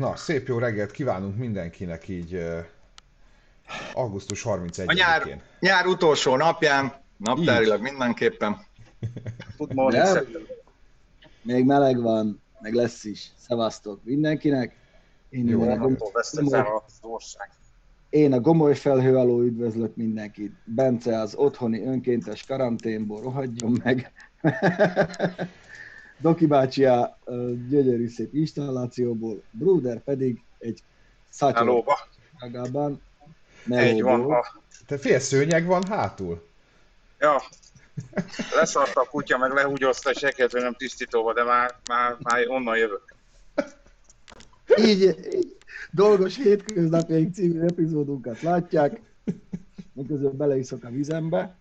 Na, szép jó reggelt kívánunk mindenkinek így augusztus 31-én. A nyár utolsó napján, naptárilag mindenképpen. Nem, még meleg van, meg lesz is. Szevasztok mindenkinek. Én a gomoly felhő alól üdvözlök mindenkit. Bence az otthoni önkéntes karanténból, rohadjon meg. Doki bácsi a gyönyörű szép installációból, Bruder pedig egy szatyorban. Melóban. Egy van. Te félszőnyeg van hátul? Ja. Leszarta a kutya, meg lehúgyozta, és elkezdve nem tisztítóba, de már onnan jövök. Így dolgos hétköznapjaink című epizódunkat látják. Miközben beleiszok a vizembe.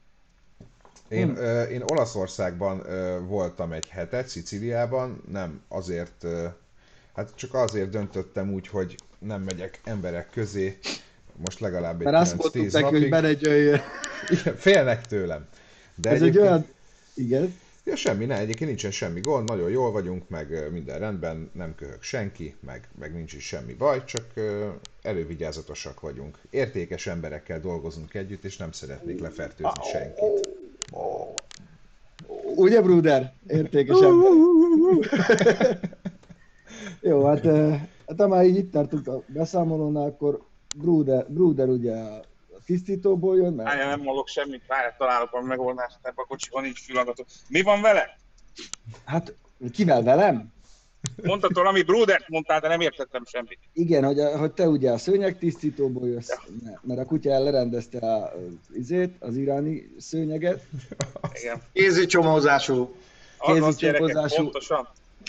Én Olaszországban voltam egy hetet, Szicíliában, nem azért, hát csak azért döntöttem úgy, hogy nem megyek emberek közé, most legalább egy 9-10 napig. Mert azt mondtuk neki, hogy menedjöljön. Igen, félnek tőlem. De ez egy olyan... Igen? Ja, semmi, ne, egyébként nincsen semmi gond, nagyon jól vagyunk, meg minden rendben, nem köhög senki, meg nincs is semmi baj, csak elővigyázatosak vagyunk. Értékes emberekkel dolgozunk együtt, és nem szeretnék lefertőzni senkit. Ugye, Bruder? Értékes ember. Jó, hát már így itt tartunk a beszámolónál, akkor Bruder ugye a tisztítóból jön, mert... Állja, nem mondok semmit, várját, találok a megoldást, ebben a kocsiban nincs fülhallgató. Mi van vele? Hát, kivel velem? Mondtad valami, Brudert mondtál, de nem értettem semmit. Igen, hogy te ugye a szőnyegtisztítóból jössz, ja. Mert a kutya ellerendezte az iráni szőnyeget. Igen. Kézicsomózású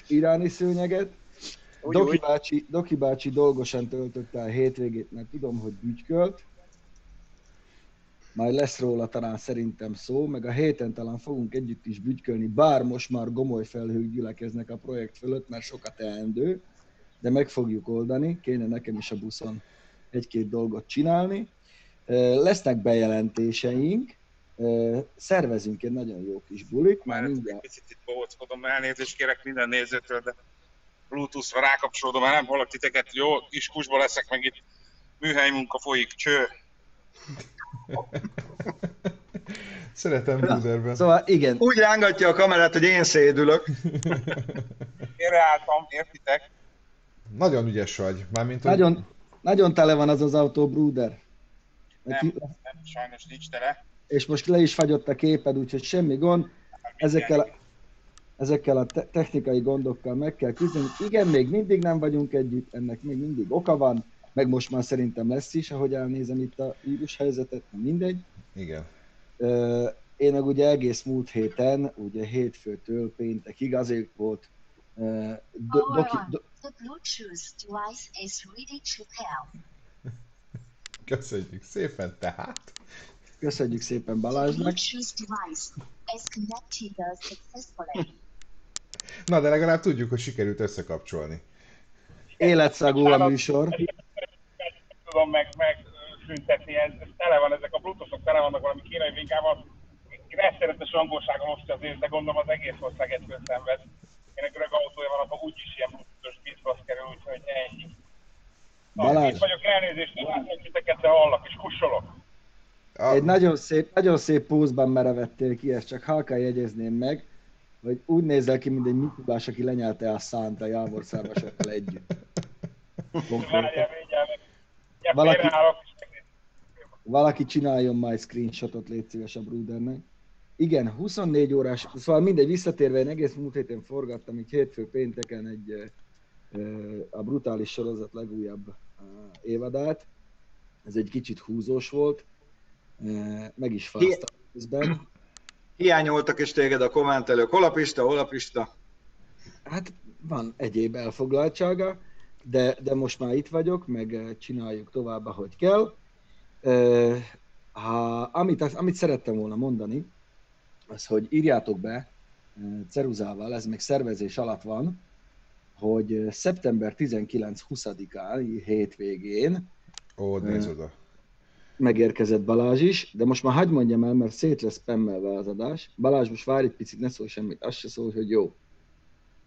iráni szőnyeget. Doki bácsi dolgosan töltött el a hétvégét, mert tudom, hogy bütykölt. Majd lesz róla talán szerintem szó, meg a héten talán fogunk együtt is bütykölni, bár most már gomoly felhők gyülekeznek a projekt fölött, mert sokat teendő, de meg fogjuk oldani, kéne nekem is a buszon egy-két dolgot csinálni. Lesznek bejelentéseink, szervezünk egy nagyon jó kis bulit. Már mindjárt... Picit itt bóckodom, elnézést kérek minden nézőtől, de Bluetooth-ra rákapcsolódom, már nem hallok titeket, jó, kis kusba leszek, meg itt műhely munka folyik, cső! Szeretem Bruderben. Szóval igen. Úgy rángatja a kamerát, hogy én szédülök. Én álltam, értitek? Nagyon ügyes vagy. Mármint, nagyon, hogy... nagyon tele van az autó, Bruder. Nem, sajnos nincs tele. És most le is fagyott a képed, úgyhogy semmi gond. Ezekkel a technikai gondokkal meg kell küzdeni. Igen, még mindig nem vagyunk együtt, ennek még mindig oka van. Meg most már szerintem lesz is, ahogy elnézem itt a vírus helyzetet, mindegy. Igen. Én meg ugye egész múlt héten, ugye hétfőtől péntekig azért volt... The Bluetooth device is ready to pair. Köszönjük szépen tehát! Köszönjük szépen Balázsnak! Na, de legalább tudjuk, hogy sikerült összekapcsolni. Életszagú a műsor. Tudom megszüntetni, ez tele van, ezek a bluetooth-ok tele vannak valami kínai vinkával. Rettenetes angolságon osztja az érzet, de gondolom az egész ország ettől szenved. Én egy görög autója van, abban úgyis ilyen bluetooth-os bizbasz kerül, úgyhogy ennyi. Balázs. Itt vagyok, elnézést, nem látom, hogy titeket, de hallak és kussolok. Egy nagyon szép pózban merevettél ki, ezt csak halkan jegyezném meg, hogy úgy nézel ki, mint egy mikubás, aki lenyelte a szánt a Jávor szárvasokkal együtt. Valaki csináljon már egy screenshotot, légy szíves a Brudernek. Igen, 24 órás, szóval mindegy, visszatérve, én egész múlt héten forgattam, így hétfő pénteken a Brutális sorozat legújabb évadát. Ez egy kicsit húzós volt, meg is fáztam közben. Hiányoltak is téged a kommentelők, holapista. Hát van egyéb elfoglaltsága, de most már itt vagyok, meg csináljuk tovább, ahogy kell. Amit szerettem volna mondani, az, hogy írjátok be ceruzával, ez még szervezés alatt van, hogy szeptember 19-20-án, hétvégén... Ó, nézd oda! Megérkezett Balázs is, de most már hagyd mondjam el, mert szét lesz spammelve az adás. Balázs, most várj egy picit, ne szólj semmit, azt se szólj, hogy jó.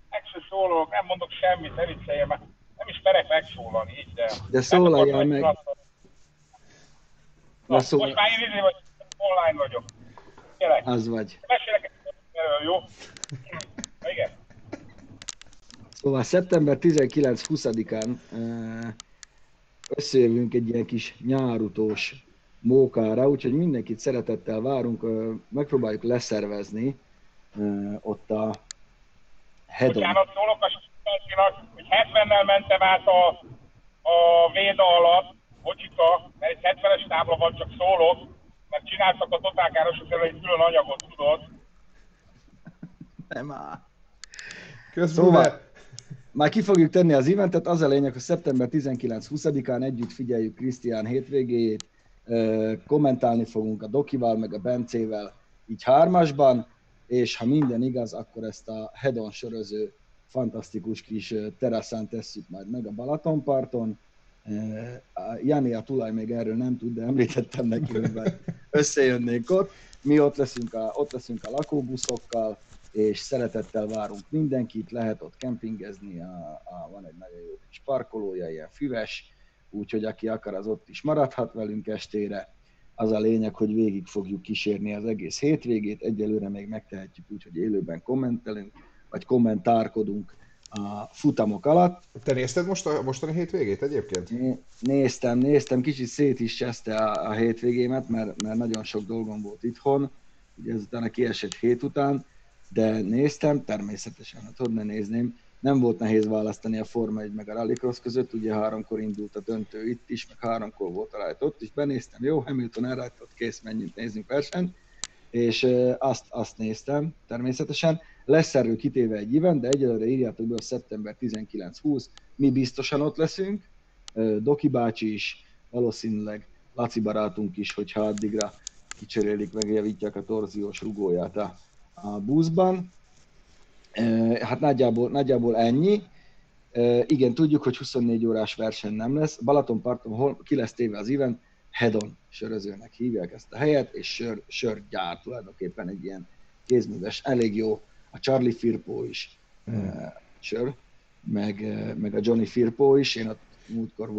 Meg se szólok, nem mondok semmit, ne vicceljem, nem ismerek meg. megszólal így, de... De szólaljál meg! Most már én vagy, online vagyok. Kérlek. Az vagy. Mesélek erről, jó? Igen. Szóval szeptember 19-20-án összejövünk egy ilyen kis nyárutós mókára, úgyhogy mindenkit szeretettel várunk, megpróbáljuk leszervezni ott a Hedon. Bocsánat, szólok a Sipánkinak, hogy 70-nel mentem át a Véda alatt, Bocsika, mert egy 70-es tábla van, csak szólok, mert csináltak a totálkárosok elől egy külön anyagot, tudod? Nem áll. Közben. Szóval már ki fogjuk tenni az eventet, az a lényeg, hogy szeptember 19-20-án együtt figyeljük Krisztián hétvégéjét, kommentálni fogunk a Dokival, meg a Bencével így hármasban, és ha minden igaz, akkor ezt a Hedon söröző fantasztikus kis teraszán tesszük majd meg a Balatonparton. Jani a tulaj még erről nem tud, de említettem neki, hogy összejönnék ott. Mi ott leszünk a lakóbuszokkal, és szeretettel várunk mindenkit, lehet ott kempingezni, van egy nagyon jó kis parkolója, ilyen füves, úgyhogy aki akar, az ott is maradhat velünk estére. Az a lényeg, hogy végig fogjuk kísérni az egész hétvégét, egyelőre még megtehetjük úgy, hogy élőben kommentelünk, vagy kommentárkodunk a futamok alatt. Te nézted most a mostani hétvégét egyébként? Néztem, kicsit szét is cseszte a hétvégémet, mert nagyon sok dolgom volt itthon, ugye ezután a kiesett hét után, de néztem, természetesen, hát hogy ne nézném, nem volt nehéz választani a Forma 1 meg a Rallycross között, ugye 3-kor indult a döntő itt is, meg 3-kor volt a rajt ott is, benéztem, jó, Hamilton elrajtott, kész, menjünk, nézzünk versenyt, és azt néztem természetesen. Lesz erről kitéve egy event, de egyelőre írjátok be, szeptember 19-20, mi biztosan ott leszünk, Doki bácsi is, valószínűleg Laci barátunk is, hogyha addigra kicserélik, megjavítják a torziós rugóját a buszban. Hát nagyjából ennyi. Igen, tudjuk, hogy 24 órás verseny nem lesz. Balatonparton ki lesz téve az event, Hedon sörözőnek hívják ezt a helyet, és sörgyár tulajdonképpen egy ilyen kézműves, elég jó. A Charlie Firpo is, sör, meg a Johnny Firpo is. Én ott múltkor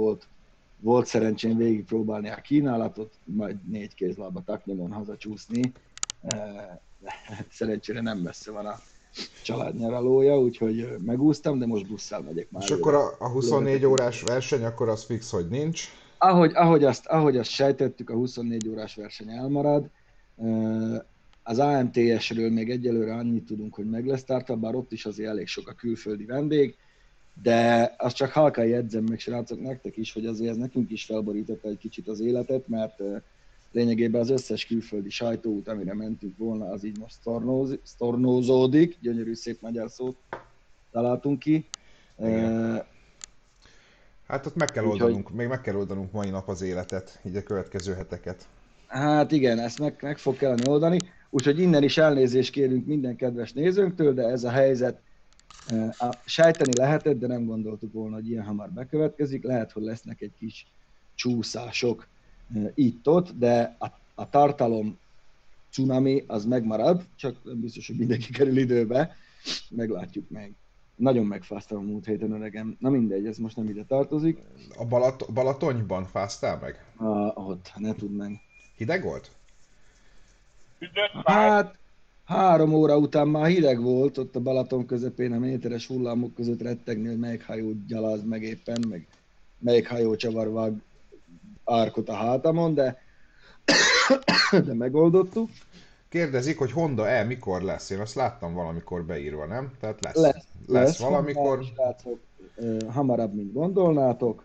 volt szerencsém végigpróbálni a kínálatot, majd 4 kézlába taknyomon hazacsúszni. Szerencsére nem messze van a család nyaralója, úgyhogy megúsztam, de most busszal megyek már. És akkor a 24 órás verseny, akkor az fix, hogy nincs? Ahogy azt sejtettük, a 24 órás verseny elmarad. Az AMTS-ről még egyelőre annyit tudunk, hogy meg lesz tárta, bár ott is azért elég sok a külföldi vendég, de azt csak halkan jegyzem meg, srácok, nektek is, hogy azért ez nekünk is felborította egy kicsit az életet, mert lényegében az összes külföldi sajtóút, amire mentünk volna, az így most sztornózódik, gyönyörű szép magyar szót találtunk ki. Hát ott meg kell oldanunk, hogy... még meg kell oldanunk mai nap az életet, így a következő heteket. Hát igen, ezt meg fog kellene oldani, úgyhogy innen is elnézést kérünk minden kedves nézőnktől, de ez a helyzet sejteni lehetett, de nem gondoltuk volna, hogy ilyen hamar bekövetkezik, lehet, hogy lesznek egy kis csúszások itt-ott, de a tartalom cunami az megmarad, csak biztos, hogy mindenki kerül időbe, meglátjuk meg. Nagyon megfáztam a múlt héten, öregem. Na mindegy, ez most nem ide tartozik. A Balatonyban fáztál meg? Ott, ne tudd meg. Hideg volt? Hát 3 óra után már hideg volt, ott a Balaton közepén a méteres hullámok között rettegni, hogy melyik hajót gyaláz meg éppen, meg melyik hajó csavarvág árkot a hátamon, de megoldottuk. Kérdezik, hogy Honda-e mikor lesz? Én azt láttam valamikor beírva, nem? Tehát lesz valamikor. Látok, hamarabb, mint gondolnátok.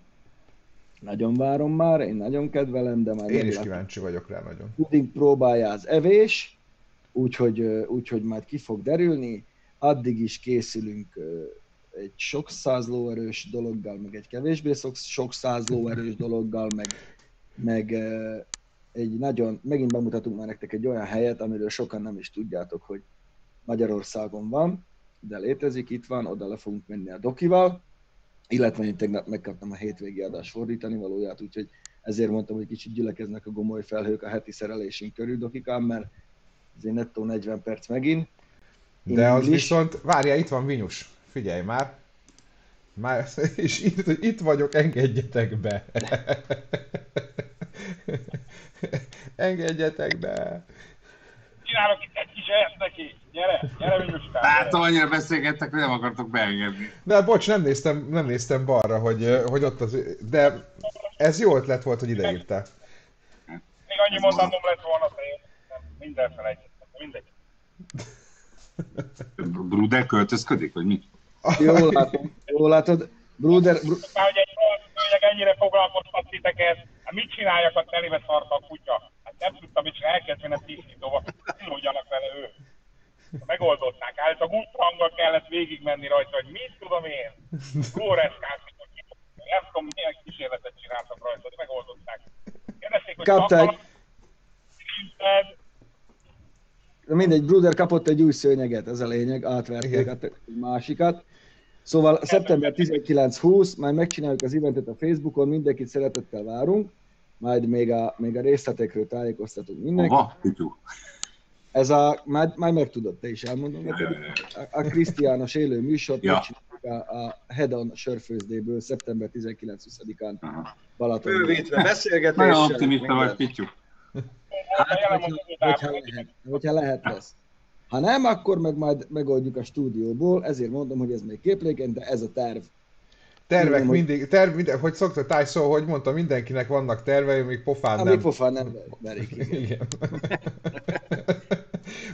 Nagyon várom már, én nagyon kedvelem, de már... Én is kíváncsi vagyok rá nagyon. Puding próbálja az evés, úgyhogy majd ki fog derülni. Addig is készülünk egy sok száz lóerős dologgal, meg egy kevésbé sok száz lóerős dologgal, meg egy nagyon... Megint bemutatunk már nektek egy olyan helyet, amiről sokan nem is tudjátok, hogy Magyarországon van, de létezik, itt van, oda le fogunk menni a Dokival, illetve én tegnap megkaptam a hétvégi adás fordítani valóját, úgyhogy ezért mondtam, hogy kicsit gyülekeznek a gomoly felhők a heti szerelésünk körül, Dokikám, mert azért nettó 40 perc megint. De az viszont, várjál, itt van Vinyus, figyelj már, Már, és írt, hogy itt vagyok, engedjetek be. Engedjetek be. Csinálok itt egy kis ezt neki. Gyere, mindig után. Hát, annyira beszélgettek, hogy nem akartok beengedni. De bocs, nem néztem balra, hogy ott az... De ez jó ötlet volt, hogy ide írtál. Még annyi mondatom lett volna, hogy minden felejtettem, mindegy. Bruder költözködik, vagy mi? Jól látod. Bruder... Már ugye ennyire foglalkoztat titeket, hát mit csináljak a telébe szarta a kutya? Hát nem tudtam, hogy sem elkezd vennem tisztítóba, szilódjanak vele ő. Megoldották, hát a gutrangon kellett végigmenni rajta, hogy mit tudom én? Flóreszkáltak, nem tudom, milyen kísérletet csináltak rajta, de megoldották. Kérdezték, hogy kapták. Mindegy, Bruder kapott egy új szőnyeget, ez a lényeg, átverték egy másikat. Szóval szeptember 19-20, majd megcsináljuk az eventet a Facebookon, mindenkit szeretettel várunk, majd még a részletekről tájékoztatunk mindenkit. Hova? Ez a, már megtudod, te is elmondom. A Krisztiános élő műsort megcsináljuk a Head On sörfőzdéből szeptember 19-20-án Balatonban. Bővítve beszélgetéssel. Nagyon optimista vagy, Pityu. Hát, hogyha lehet lesz. Ha nem, akkor meg majd megoldjuk a stúdióból, ezért mondom, hogy ez még képlékeny, de ez a terv. Tervek mindig, hogy szokta Tájszó, hogy mondta, mindenkinek vannak tervei, még pofán nem. Még pofán nem verik, igen.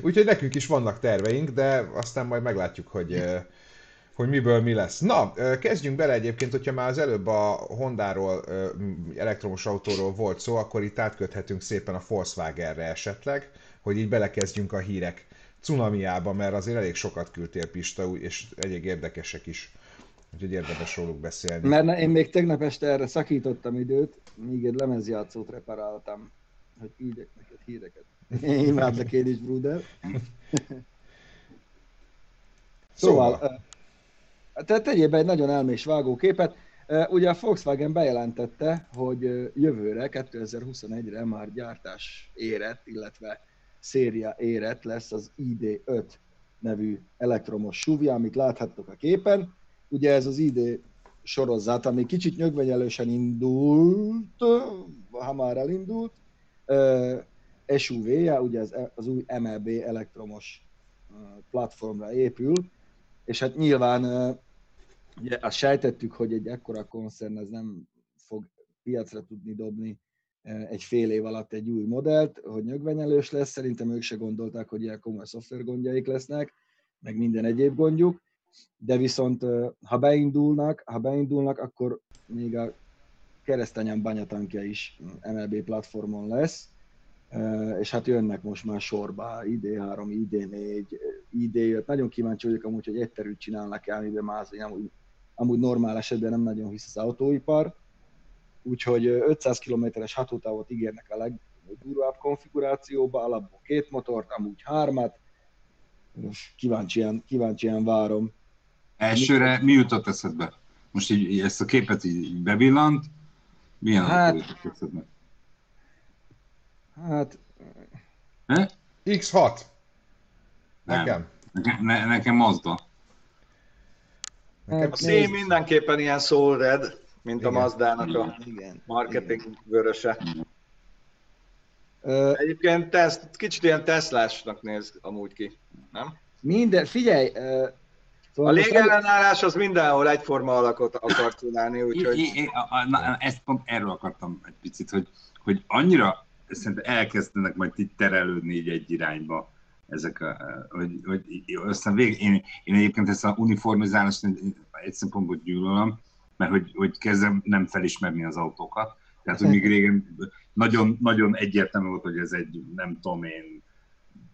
Úgyhogy nekünk is vannak terveink, de aztán majd meglátjuk, hogy miből mi lesz. Na, kezdjünk bele egyébként, hogyha már az előbb a Hondáról, elektromos autóról volt szó, akkor itt átköthetünk szépen a Volkswagenre esetleg, hogy így belekezdjünk a hírek cunamiába, mert azért elég sokat küldtél, Pista, és elég érdekesek is, úgyhogy érdemes róluk beszélni. Mert én még tegnap este erre szakítottam időt, míg egy lemezjátszót reparáltam, hogy küldjek neked híreket. Én imádlak én is, Bruder. Szóval... Tehát tegyél be egy nagyon elmés vágóképet. Ugye a Volkswagen bejelentette, hogy jövőre, 2021-re már gyártás érett, illetve széria érett lesz az ID.5 nevű elektromos SUV-ja, amit láthattok a képen. Ugye ez az ID sorozat, ami kicsit nyögvenyelősen indult, ha már elindult, SUV-ja, ugye ez az új MEB elektromos platformra épül, és hát nyilván ugye azt sejtettük, hogy egy ekkora koncern ez nem fog piacra tudni dobni egy fél év alatt egy új modellt, hogy nyögvenyelős lesz, szerintem ők se gondolták, hogy ilyen komoly szoftvergondjaik lesznek, meg minden egyéb gondjuk, de viszont ha beindulnak, akkor még a keresztanyám banyatankja is MLB platformon lesz, és hát jönnek most már sorba ID3, ID4, ID5, nagyon kíváncsi vagyok amúgy, hogy egyterűt csinálnak-e, amiben már amúgy normál esetben nem nagyon hisz az autóipar, úgyhogy 500 km-es hatótávot ígérnek a legdurvább konfigurációba, alapból 2 motort, amúgy 3-at, kíváncsian várom. Elsőre mi jutott eszedbe? Most így ezt a képet így bevillant, milyen hát... jutott eszedbe? Hát... X6! Nekem. Nekem Mazda. Nekem a szín mindenképpen ilyen Soul Red, mint igen, a Mazdának a marketing vöröse. Egyébként kicsit ilyen Teslásnak néz amúgy ki, nem? Minden, figyelj! A légellenállás az mindenhol egyforma alakot akar csinálni, úgyhogy... Ezt pont erről akartam egy picit, hogy annyira... Szerintem elkezdenek majd itt terelődni így egy irányba ezek a... Hogy aztán végig... Én egyébként ezt a uniformizálást egy szempontból gyűlölöm, mert hogy kezdem nem felismerni az autókat. Tehát, hogy még régen nagyon, nagyon egyértelmű volt, hogy ez egy, nem tudom én,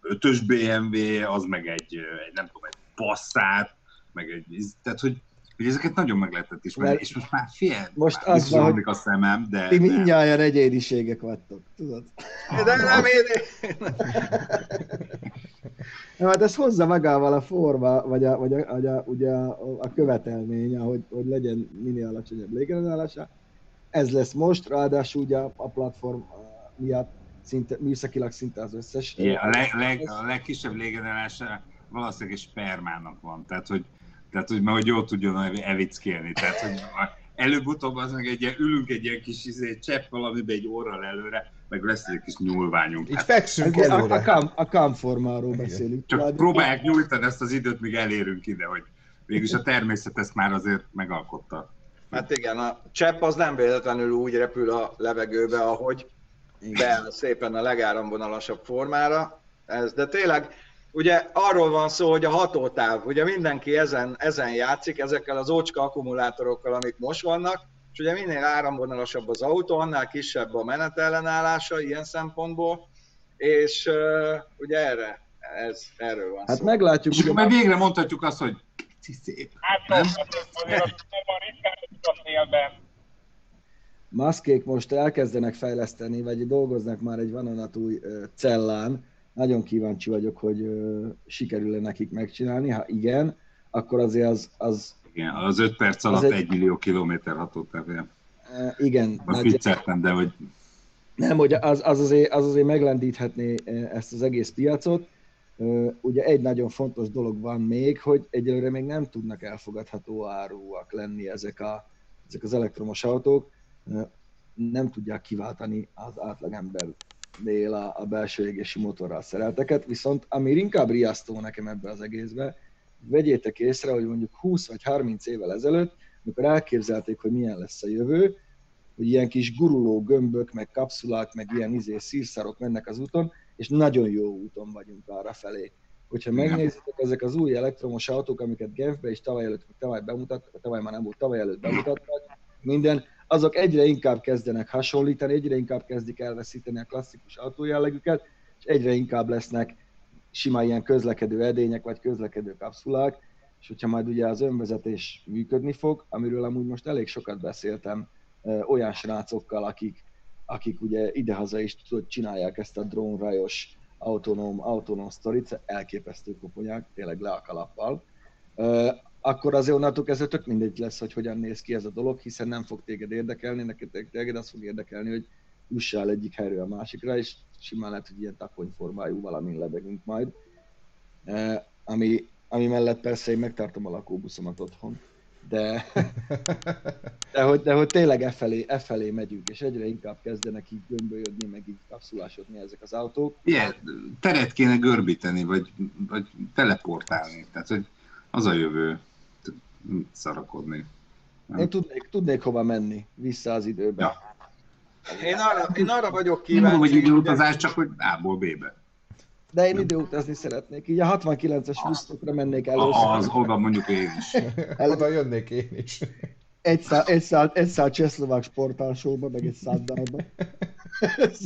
5-ös BMW, az meg egy nem tudom, egy Passat, meg egy... Tehát, hogy ezeket nagyon meg lehetett ismerni, és most már fél, most már viszonylik a szemem, de... Ti mindnyájan egyéniségek vagytok, tudod? De nem én. Hát ez hozza magával a forma, vagy a követelmény, hogy legyen minél alacsonyabb légellenállása. Ez lesz most, ráadásul ugye a platform miatt műszakilag szinte az összes. A legkisebb légellenállása valószínűleg spermának van, tehát hogy Tehát, hogy már hogy jól tudjon evickélni. Tehát, hogy előbb-utóbb az meg ülünk egy ilyen kis cseppel, amiben egy orral előre, meg lesz egy kis nyúlványunk. Itt fekszünk hát, előre. A kámformáról beszélünk. Csak talán próbálják nyújtani ezt az időt, míg elérünk ide, hogy végülis a természet ezt már azért megalkotta. Hát igen, a csepp az nem véletlenül úgy repül a levegőbe, ahogy beáll szépen a legáramvonalasabb formára. Ez, de tényleg, ugye arról van szó, hogy a hatótáv, ugye mindenki ezen játszik, ezekkel az ócska akkumulátorokkal, amik most vannak, és ugye minél áramvonalasabb az autó, annál kisebb a menetellenállása ilyen szempontból, és ugye erről van szó. Hát meglátjuk. És már végre mondhatjuk azt, hogy szép. Hát azért a ritkán a félben. Musk-ék most elkezdenek fejleszteni, vagy dolgoznak már egy vadonatúj cellán. Nagyon kíváncsi vagyok, hogy sikerül-e nekik megcsinálni. Ha igen, akkor azért az... Igen, az 5 perc alatt 1 millió kilométer hatótávja. Igen. Most vicceltem, de hogy... Nem, hogy az azért meglendíthetné ezt az egész piacot. Ugye egy nagyon fontos dolog van még, hogy egyelőre még nem tudnak elfogadható árúak lenni ezek az elektromos autók. Nem tudják kiváltani az átlagembernél a belső égési motorral szerelteket, viszont ami inkább riasztó nekem ebbe az egészbe, vegyétek észre, hogy mondjuk 20 vagy 30 évvel ezelőtt, amikor elképzelték, hogy milyen lesz a jövő, hogy ilyen kis guruló gömbök, meg kapszulák, meg ilyen szírszarok mennek az úton, és nagyon jó úton vagyunk arra felé. Hogyha megnézitek, ezek az új elektromos autók, amiket Genfbe és tavaly előtt bemutattak, minden, azok egyre inkább kezdenek hasonlítani, egyre inkább kezdik elveszíteni a klasszikus autójellegüket, és egyre inkább lesznek sima ilyen közlekedő edények, vagy közlekedő kapszulák, és hogyha majd ugye az önvezetés működni fog, amiről amúgy most elég sokat beszéltem olyan srácokkal, akik ugye idehaza is csinálják ezt a drónrajos autonóm sztorit, elképesztő koponyák, tényleg le a kalappal, akkor azért onnantól kezdve tök mindegy lesz, hogy hogyan néz ki ez a dolog, hiszen nem fog téged érdekelni, neked téged azt fog érdekelni, hogy jussál egyik helyről a másikra, és simán lehet, hogy ilyen takonyformájú valamin lebegünk majd, ami mellett persze én megtartom a lakóbuszomat otthon, de hogy tényleg e felé megyünk, és egyre inkább kezdenek így gömbölyödni, meg így kapszulásodni ezek az autók. Igen, teret kéne görbíteni, vagy teleportálni, tehát hogy az a jövő, szarakodni. Nem? Én tudnék hova menni, vissza az időben. Ja. Én arra vagyok kíváncsi. Nem mondom, hogy időutazás, csak hogy A-ból B-be. De én időutazni szeretnék, így a 69-es buszokra mennék először. Az oda mondjuk én is. Oda jönnék én is. Egy szál csehszlovák sportálsóba, meg egy száddárba.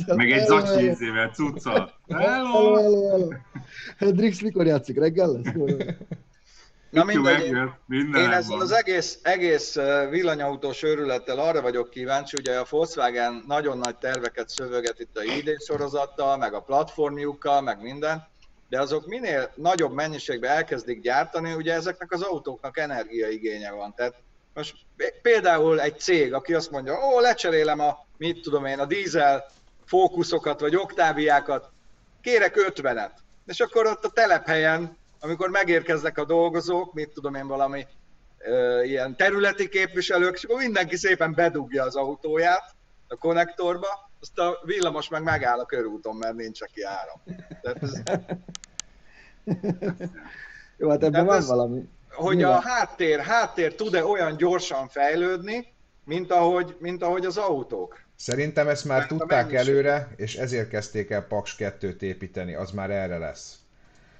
Meg egy zacsi ízével, cuccal. Hello. Drix mikor játszik? Reggel lesz? Na mindegy, én ezzel az egész villanyautós őrülettel arra vagyok kíváncsi, ugye a Volkswagen nagyon nagy terveket szövöget itt a ID sorozattal, meg a platformjukkal, meg minden, de azok minél nagyobb mennyiségben elkezdik gyártani, ugye ezeknek az autóknak energiaigénye van. Tehát most például egy cég, aki azt mondja, lecserélem a dízel fókuszokat, vagy oktáviákat, kérek 50-et, és akkor ott a telephelyen, amikor megérkeznek a dolgozók, valami ilyen területi képviselők, és akkor mindenki szépen bedugja az autóját a konnektorba, azt a villamos meg megáll a körúton, mert nincs aki áram. Tehát ez... Jó, hát ebben van valami. Hogy a háttér tud-e olyan gyorsan fejlődni, mint ahogy az autók? Szerintem ezt már tudták előre, és ezért kezdték el Paks 2-t építeni, az már erre lesz.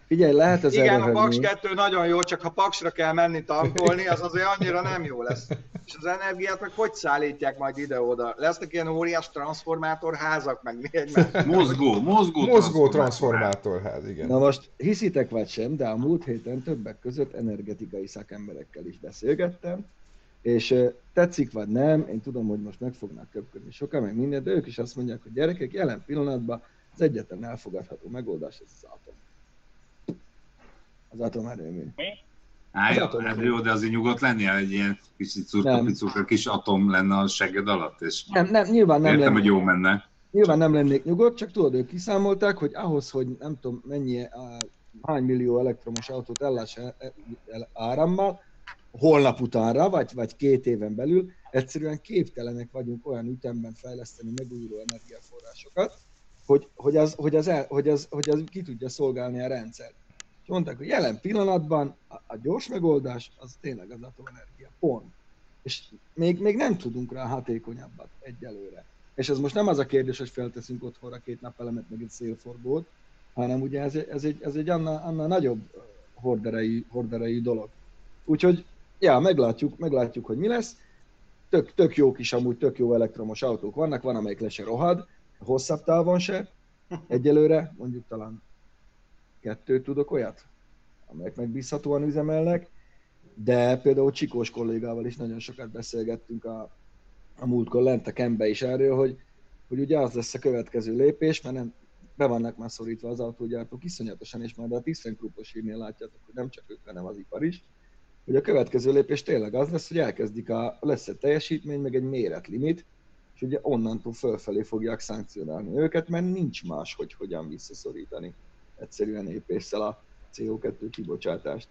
Figyelj, lehet az igen, a Paks 2 nagyon jó, csak ha Paksra kell menni tankolni, az azért annyira nem jó lesz. És az energiát meg hogy szállítják majd ide-oda? Lesznek ilyen óriás transformátorházak, meg egymás. Mozgó transformátorház, igen. Na most hiszitek vagy sem, de a múlt héten többek között energetikai szakemberekkel is beszélgettem, és tetszik vagy nem, én tudom, hogy most meg fognak köpködni sokan, meg minden, de ők is azt mondják, hogy gyerekek, jelen pillanatban az egyetlen elfogadható megoldás ez az atom. Az atomerőmű. Hát jó, de azért nyugodt lennél, egy ilyen kicsit szurka-picurka kis atom lenne a segged alatt, és nem, nyilván nem értem, hogy jó menne. Nyilván nem lennék nyugodt, csak tudod, ők kiszámolták, hogy ahhoz, hogy nem tudom mennyi, hány millió elektromos autót elláss árammal, holnap utánra, vagy 2 éven belül, egyszerűen képtelenek vagyunk olyan ütemben fejleszteni megújuló energiaforrásokat, hogy az ki tudja szolgálni a rendszert. És mondták, hogy jelen pillanatban a gyors megoldás az tényleg az atomenergia, pont. És még nem tudunk rá hatékonyabbat egyelőre. És ez most nem az a kérdés, hogy felteszünk otthonra 2 napelemet, meg egy szélforgót, hanem ugye ez egy annál nagyobb horderejű dolog. Úgyhogy ja, meglátjuk, hogy mi lesz. Tök jók is amúgy, tök jó elektromos autók vannak, van amelyik le se rohad, hosszabb távon se. Egyelőre mondjuk talán 2 tudok olyat, amelyek megbízhatóan üzemelnek, de például Csikós kollégával is nagyon sokat beszélgettünk a múltkor lent a Kembe is erről, hogy ugye az lesz a következő lépés, mert nem, be vannak már szorítva az autógyártók iszonyatosan, és már a ThyssenKruppos hírnél látjátok, hogy nem csak ők, hanem az ipar is, hogy a következő lépés tényleg az lesz, hogy lesz egy teljesítmény, meg egy méretlimit, és ugye onnantól fölfelé fogják szankcionálni őket, mert nincs más, hogy hogyan visszaszorítani egyszerűen épésszel a CO2 kibocsátást,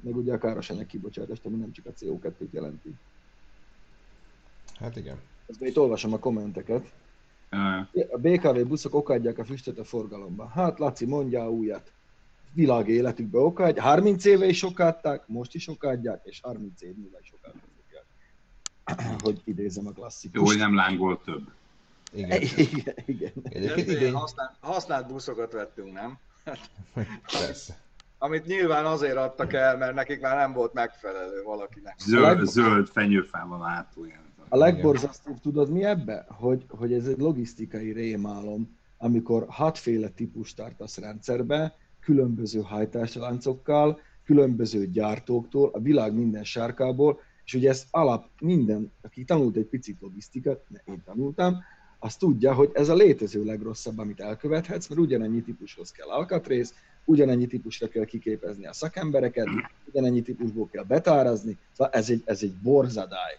meg ugye a károsanyag kibocsátást, ami nem csak a CO2-t jelenti. Hát igen. Közben itt olvasom a kommenteket. A BKV buszok okádják a füstöt a forgalomban. Hát Laci, mondja újat. Világ életükbe okádják. 30 éve is okádták, most is okádják, és 30 év múlva is okádják. Hogy idézem a klasszikust. Jó, hogy nem lángol több. Igen. Használt buszokat vettünk, nem? Persze. Amit nyilván azért adtak el, mert nekik már nem volt megfelelő valakinek. Zöld fenyőfával hátulján. A legborzasztóbb tudod mi ebbe? Hogy ez egy logisztikai rémálom, amikor 6 féle típust tartasz rendszerbe, különböző hajtásláncokkal, különböző gyártóktól, a világ minden sárkából, és ugye ez alap minden, aki tanult egy picit logisztikát, én tanultam, az tudja, hogy ez a létező legrosszabb, amit elkövethetsz, mert ugyanannyi típushoz kell alkatrész, ugyanannyi típusra kell kiképezni a szakembereket, ugyanannyi típusból kell betárazni, szóval ez egy borzadály.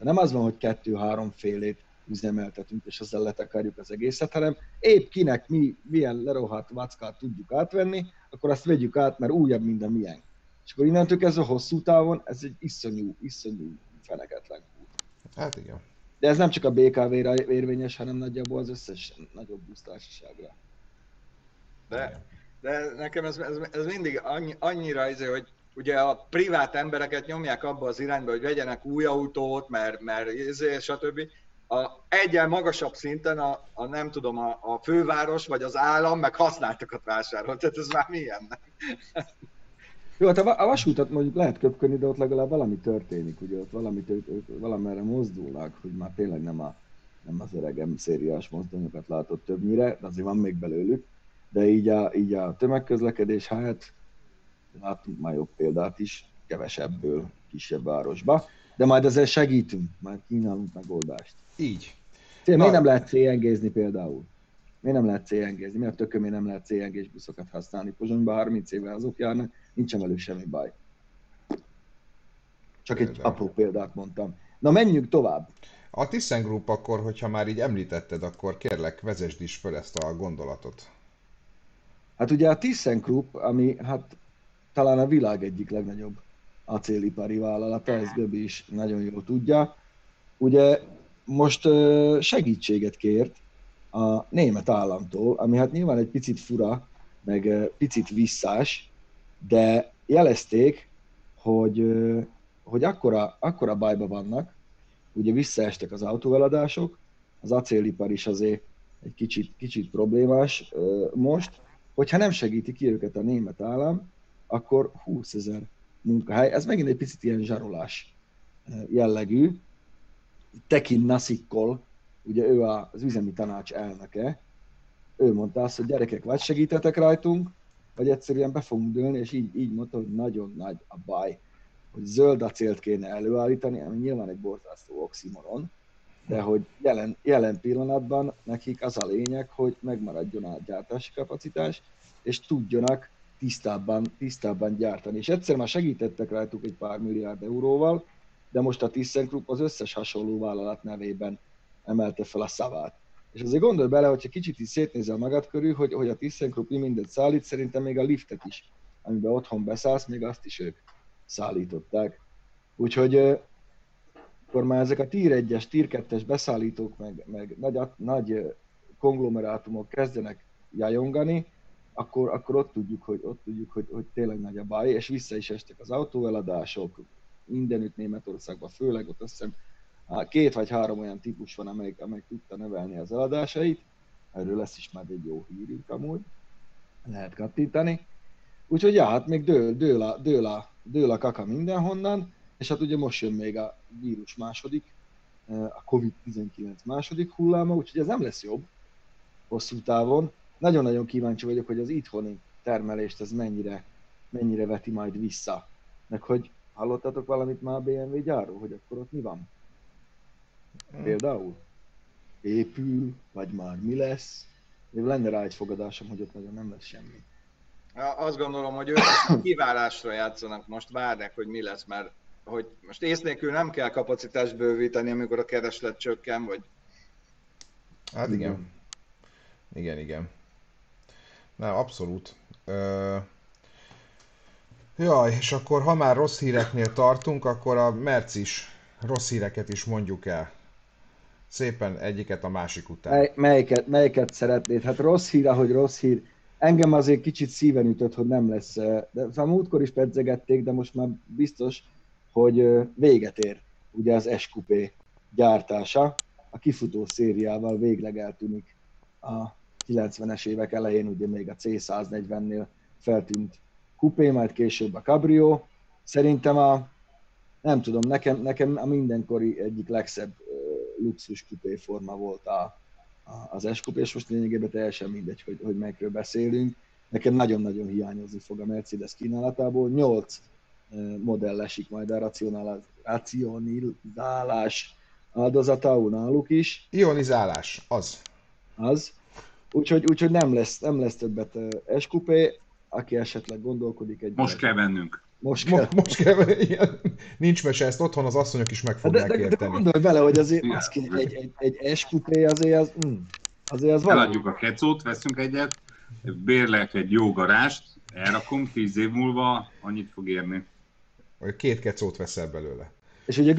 Nem az van, hogy 2-3 félét üzemeltetünk, és ezzel letakarjuk az egészet, hanem épp kinek milyen lerohadt vackát tudjuk átvenni, akkor azt vegyük át, mert újabb, mint a miénk. És akkor innentől kezdve hosszú távon ez egy iszonyú feneketlen út. Hát igen. De ez nem csak a BKV-re érvényes, hanem nagyjából az összes nagyobb busztársaságra. De nekem ez mindig annyira hogy ugye a privát embereket nyomják abba az irányba, hogy vegyenek új autót, mert stb. Egyen magasabb szinten a főváros vagy az állam meg használtakat vásárol. Tehát ez már milyen? Jó, hát a vasútat mondjuk lehet köpködni, de ott legalább valami történik, ugye ott valamerre mozdulnak, hogy már tényleg nem az öreg M-szériás mozdonyokat látott többnyire, de azért van még belőlük, de így a tömegközlekedés, hát láttunk már jobb példát is, kevesebből kisebb városba, de majd ezzel segítünk, majd kínálunk megoldást. Így. Miért nem lehet CNG-zni például? Miért nem lehet CNG-zni? Miért a tökömért nem lehet CNG-s buszokat használni? Pozsonyban 30 éve azok járnak, nincsen velük semmi baj. Csak egy apró példát mondtam. Na menjünk tovább. A ThyssenKrupp akkor, hogyha már így említetted, akkor kérlek vezesd is föl ezt a gondolatot. Hát ugye a ThyssenKrupp, ami hát talán a világ egyik legnagyobb acélipari vállalata, ezt Göbi is nagyon jól tudja. Ugye most segítséget kért a német államtól, ami hát nyilván egy picit fura, meg picit visszás, de jelezték, hogy akkora bajba vannak, ugye visszaestek az autóeladások, az acélipar is azért egy kicsit problémás most, hogyha nem segíti ki őket a német állam, akkor 20 000 munkahely, ez megint egy picit ilyen zsarolás jellegű. Tekin Nasikkol, ugye ő az üzemi tanács elnöke, ő mondta azt, hogy gyerekek, vagy segítetek rajtunk, vagy egyszerűen be fogunk dőlni, és így mondta, hogy nagyon nagy a baj, hogy zöld acélt kéne előállítani, ami nyilván egy borzasztó oximoron, de hogy jelen pillanatban nekik az a lényeg, hogy megmaradjon a gyártási kapacitás, és tudjanak tisztábban gyártani. És egyszer már segítettek rájuk egy pár milliárd euróval, de most a ThyssenKrupp az összes hasonló vállalat nevében emelte fel a szavát. És azért gondolj bele, hogyha kicsit is szétnézel magad körül, hogy a ThyssenKrupp mi mindent szállít, szerintem még a liftet is, amiben otthon beszállsz, még azt is ők szállították. Úgyhogy akkor már ezek a Tier 1-es, Tier 2-es beszállítók, meg nagy konglomerátumok kezdenek jajongani, akkor ott tudjuk, hogy tényleg nagy a baj, és vissza is estek az autóeladások, mindenütt Németországban, főleg ott azt hiszem, 2 vagy 3 olyan típus van, amelyik tudta növelni az eladásait, erről lesz is már egy jó hírünk amúgy, lehet kattintani. Úgyhogy já, hát még dől a kaka mindenhonnan, és hát ugye most jön még a vírus második, a Covid-19 második hulláma, úgyhogy ez nem lesz jobb hosszú távon. Nagyon-nagyon kíváncsi vagyok, hogy az itthoni termelést ez mennyire veti majd vissza. Meg hogy hallottatok valamit már a BMW gyárról, hogy akkor ott mi van? Például épül, vagy már mi lesz? Én lenne rá egy fogadásom, hogy ott nagyon nem lesz semmi. Azt gondolom, hogy ők kiválásra játszanak, most várják, hogy mi lesz, mert hogy most ész nélkül nem kell kapacitást bővíteni, amikor a kereslet csökken, vagy... Hát igen. Igen. Nem, abszolút. Jaj, és akkor ha már rossz híreknél tartunk, akkor a Mercis rossz híreket is mondjuk el. Szépen egyiket a másik után. Melyiket szeretnéd? Hát rossz hír, ahogy rossz hír. Engem azért kicsit szíven ütött, hogy nem lesz. De a múltkor is pedzegették, de most már biztos, hogy véget ér ugye az S-Coupé gyártása. A kifutó szériával végleg eltűnik a 90-es évek elején, ugye még a C140-nél feltűnt kupé, majd később a Cabrio. Szerintem nekem a mindenkori egyik legszebb luxus kupé forma volt az S-Coupé, és most lényegében teljesen mindegy, hogy melyikről beszélünk. Nekem nagyon-nagyon hiányozni fog a Mercedes kínálatából. 8 modell esik majd a racionalizálás áldozatául náluk is. Ionizálás, az. Úgyhogy nem lesz többet S-Coupé, aki esetleg gondolkodik egy... Most kell vennünk. Most kell, nincs mese, ezt otthon az asszonyok is meg fogják érteni. De gondolj bele, hogy azért egy S-Coupé azért az van. Eladjuk a kecót, veszünk egyet, bérlek egy jó garást, elrakom, 10 év múlva annyit fog érni. 2 kecót veszel belőle. És ugye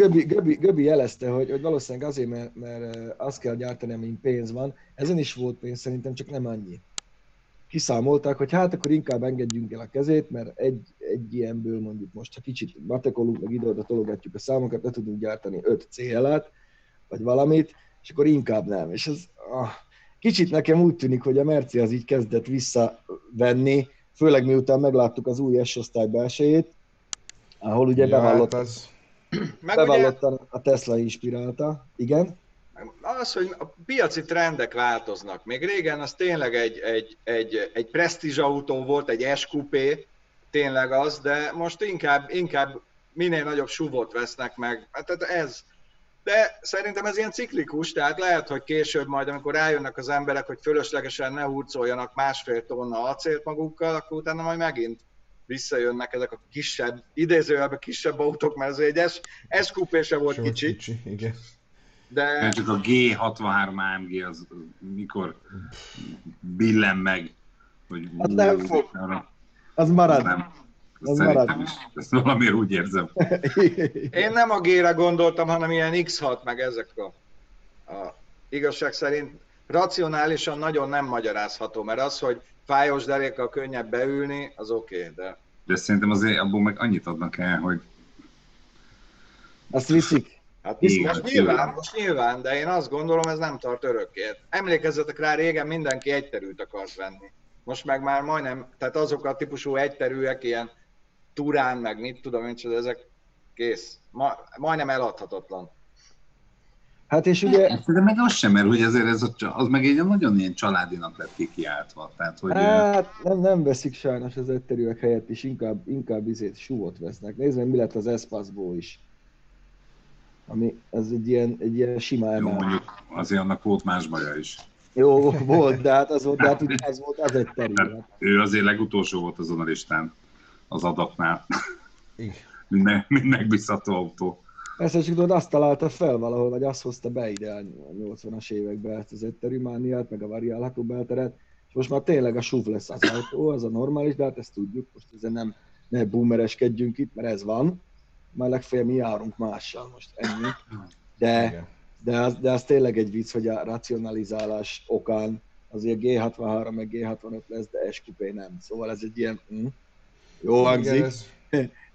Göbi jelezte, hogy valószínűleg azért, mert azt kell gyártani, amin pénz van. Ezen is volt pénz, szerintem csak nem annyi. Kiszámolták, hogy hát akkor inkább engedjünk el a kezét, mert egy ilyenből mondjuk most, ha kicsit matekolunk, meg ide-oda tologatjuk a számokat, ne tudunk gyártani 5 CL-et, vagy valamit, és akkor inkább nem. És ez kicsit nekem úgy tűnik, hogy a Merci az így kezdett visszavenni, főleg miután megláttuk az új S-osztály belsejét, ahol ugye bevallottan a Tesla inspirálta, igen. Az, hogy a piaci trendek változnak. Még régen az tényleg egy presztízs autó volt, egy S-Coupé, tényleg az, de most inkább minél nagyobb SUV-ot vesznek meg. Tehát ez. De szerintem ez ilyen ciklikus, tehát lehet, hogy később majd, amikor rájönnek az emberek, hogy fölöslegesen ne hurcoljanak 1,5 tonna acélt magukkal, akkor utána majd megint visszajönnek ezek a kisebb, idézőjelben kisebb autók, mert azért egy S-Coupé se volt kicsi. Igen. De... Csak a G63 AMG az mikor billen meg, hogy... Hát nem fog. Az marad. Nem. Az marad. Is, ezt valamiért úgy érzem. Én nem a G-re gondoltam, hanem ilyen X6, meg ezek a igazság szerint racionálisan nagyon nem magyarázható, mert az, hogy fájós derékkal könnyebb beülni, az oké, de... De szerintem azért abból meg annyit adnak el, hogy... Azt viszik. Hát most nyilván, de én azt gondolom, ez nem tart örökké. Emlékezzetek rá, régen mindenki egyterűt akart venni. Most meg már majdnem, tehát azok a típusú egyterűek, ilyen Turán, meg mit tudom én, ezek kész. Majdnem eladhatatlan. Hát és ugye... De meg az sem, mert hogy azért az meg egy nagyon ilyen családinak lett kikiáltva. Tehát, hogy hát nem veszik sajnos az egyterűek helyett is, inkább súvot vesznek. Nézd meg, mi lett az Espace-ból is. Ami ez egy ilyen sima ember. Jó, mondjuk azért annak volt más baja is. Jó, volt, de hát az volt az egy terület. Ő azért legutolsó volt azon a listán, az adapnál. Mind megbízható autó. Persze, csak tudod, azt találta fel valahol, vagy azt hozta be ide a 80-as években ezt az egyterümániát, meg a variálható belteret, és most már tényleg a SUV lesz az autó, az a normális, de hát ezt tudjuk, most ezen nem boomereskedjünk itt, mert ez van. már legfeljebb mi járunk mással most ennyi. De az tényleg egy vicc, hogy a racionalizálás okán azért G63 meg G65 lesz, de S-kupé nem. Szóval ez egy ilyen jó hangzik,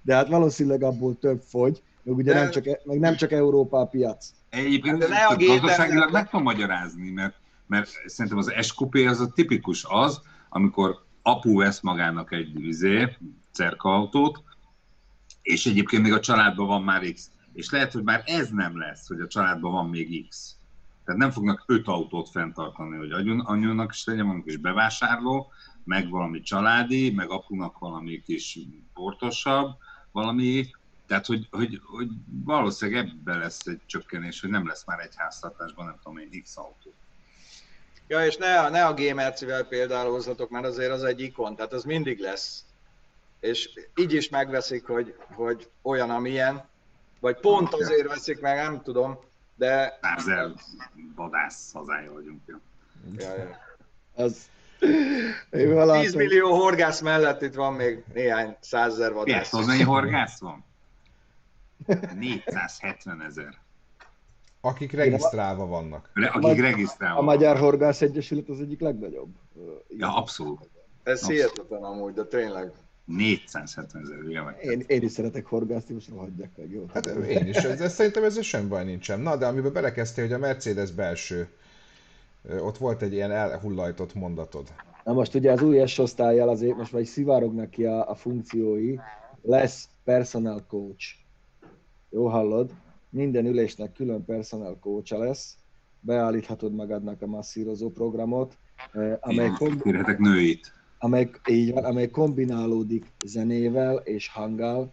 de hát valószínűleg abból több fogy, meg ugye nem csak Európa a piac. Egyébként gazdaságilag meg tudom magyarázni, mert szerintem az S-kupé az a tipikus az, amikor apu vesz magának egy cerkaautót, és egyébként még a családban van már X. És lehet, hogy már ez nem lesz, hogy a családban van még X. Tehát nem fognak 5 autót fenntartani, hogy anyónak is legyen valami kis bevásárló, meg valami családi, meg apunak valami kis bortosabb, valami... Tehát, hogy valószínűleg ebben lesz egy csökkenés, hogy nem lesz már egy háztartásban, nem tudom én, X autó. Ja, és ne a G-mercivel példálózzatok, mert azért az egy ikon, tehát az mindig lesz. És így is megveszik, hogy olyan, amilyen, vagy pont azért veszik meg, nem tudom, de... Tárzel vadász hazája vagyunk. Ja. Az... 10 millió horgász mellett itt van még néhány 100 000 vadász. Az mennyi horgász van? 470 000. Akik regisztrálva vannak. A Magyar Horgász Egyesület az egyik legnagyobb. Ja, abszolút. Ez hihetetlen amúgy, de tényleg. 470 000. Én is szeretek horgászni, most rohadják meg, jó? Hát én is, ez szerintem ezzel sem baj nincsen. Na, de amiben belekezdtél, hogy a Mercedes belső, ott volt egy ilyen elhullajtott mondatod. Na most ugye az új S-osztályjal azért most már szivárognak ki a funkciói, lesz personal coach. Jó, hallod? Minden ülésnek külön personal coach-a lesz, beállíthatod magadnak a masszírozó programot, amely kombinálódik zenével és hanggal,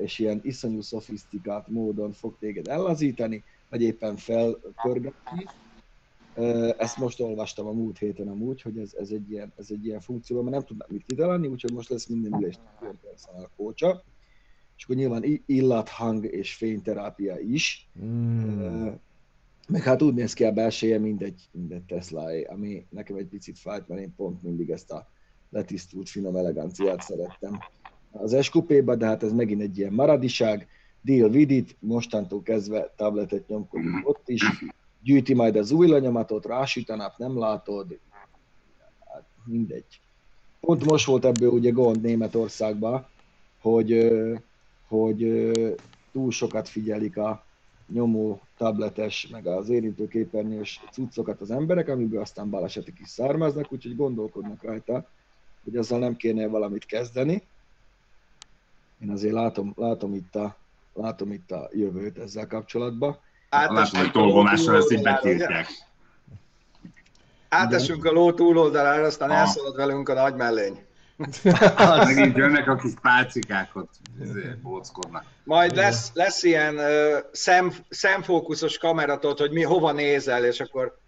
és ilyen iszonyú szofisztikált módon fog téged ellazítani, vagy éppen felpörgetni. Ezt most olvastam a múlt héten amúgy, hogy ez egy ilyen funkció, mert nem tudnám mit kitalálni, úgyhogy most lesz minden ülésnek külön personal coach-a. És akkor nyilván illat, hang és fényterápia is. Meg hát úgy néz ki a belseje, mindegy Tesla-é, ami nekem egy picit fájt, mert én pont mindig ezt a letisztult, finom eleganciát szerettem az S-kupéba, de hát ez megint egy ilyen maradiság, deal with it, mostantól kezdve tabletet nyomkodik ott is, gyűjti majd az új lenyomatot, rásütanap nem látod, hát mindegy. Pont most volt ebből ugye gond Németországban, hogy túl sokat figyelik a nyomó, tabletes, meg az érintőképernyős cuccokat az emberek, amiből aztán balesetek is származnak, úgyhogy gondolkodnak rajta, hogy azzal nem kéne valamit kezdeni. Én azért látom itt a jövőt ezzel kapcsolatban. Látom, hogy tolvonással ezt így betiltják. Átesünk a ló túloldalára, aztán elszalad velünk a nagy mellény. Megint jönnek a kis pálcikákat, bóckodnak. Majd lesz ilyen szemfókuszos kameratod, hogy mi hova nézel, és akkor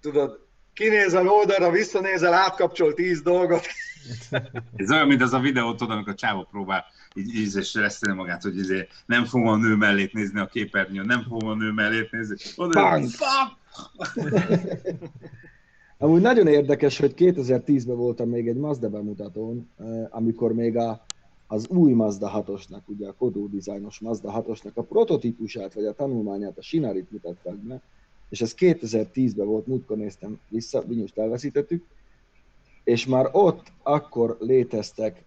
tudod, kinézel oldalra, visszanézel, átkapcsol 10 dolgot. Ez olyan, mint az a videó, tudod, amikor a csávó próbál így stresszeni magát, hogy nem fogom a nő mellét nézni a képernyőn, Amúgy nagyon érdekes, hogy 2010-ben voltam még egy Mazda bemutatón, amikor még az új Mazda 6-osnak, ugye a Kodó dizájnos Mazda 6-osnak a prototípusát, vagy a tanulmányát, a Sinarit mutatták be, és ez 2010-ben volt, múltkor néztem vissza, vinyust elveszítettük, és már ott akkor léteztek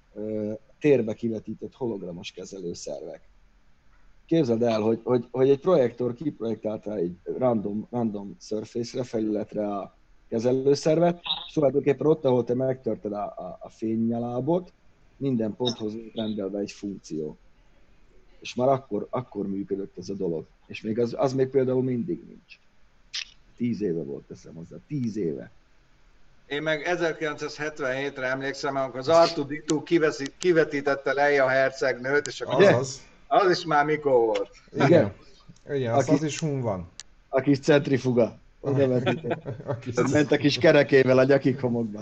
térbe kivetített hologramos kezelőszervek. Képzeld el, hogy egy projektor kiprojektálta egy random surface-re, felületre a kezelőszervet, és tulajdonképpen ott, ahol te megtörted a fénynyalábot, minden ponthoz rendelve egy funkció. És már akkor működött ez a dolog. És még az még például mindig nincs. 10 éve volt, teszem hozzá. 10 éve. Én meg 1977-re emlékszem, amikor az R2D2 kivetítette Leia hercegnőt, és akkor az is már mikor volt. Igen. Igen, az is hun van. A kis centrifuga. Ment a kis kerekével a nyakik homokba,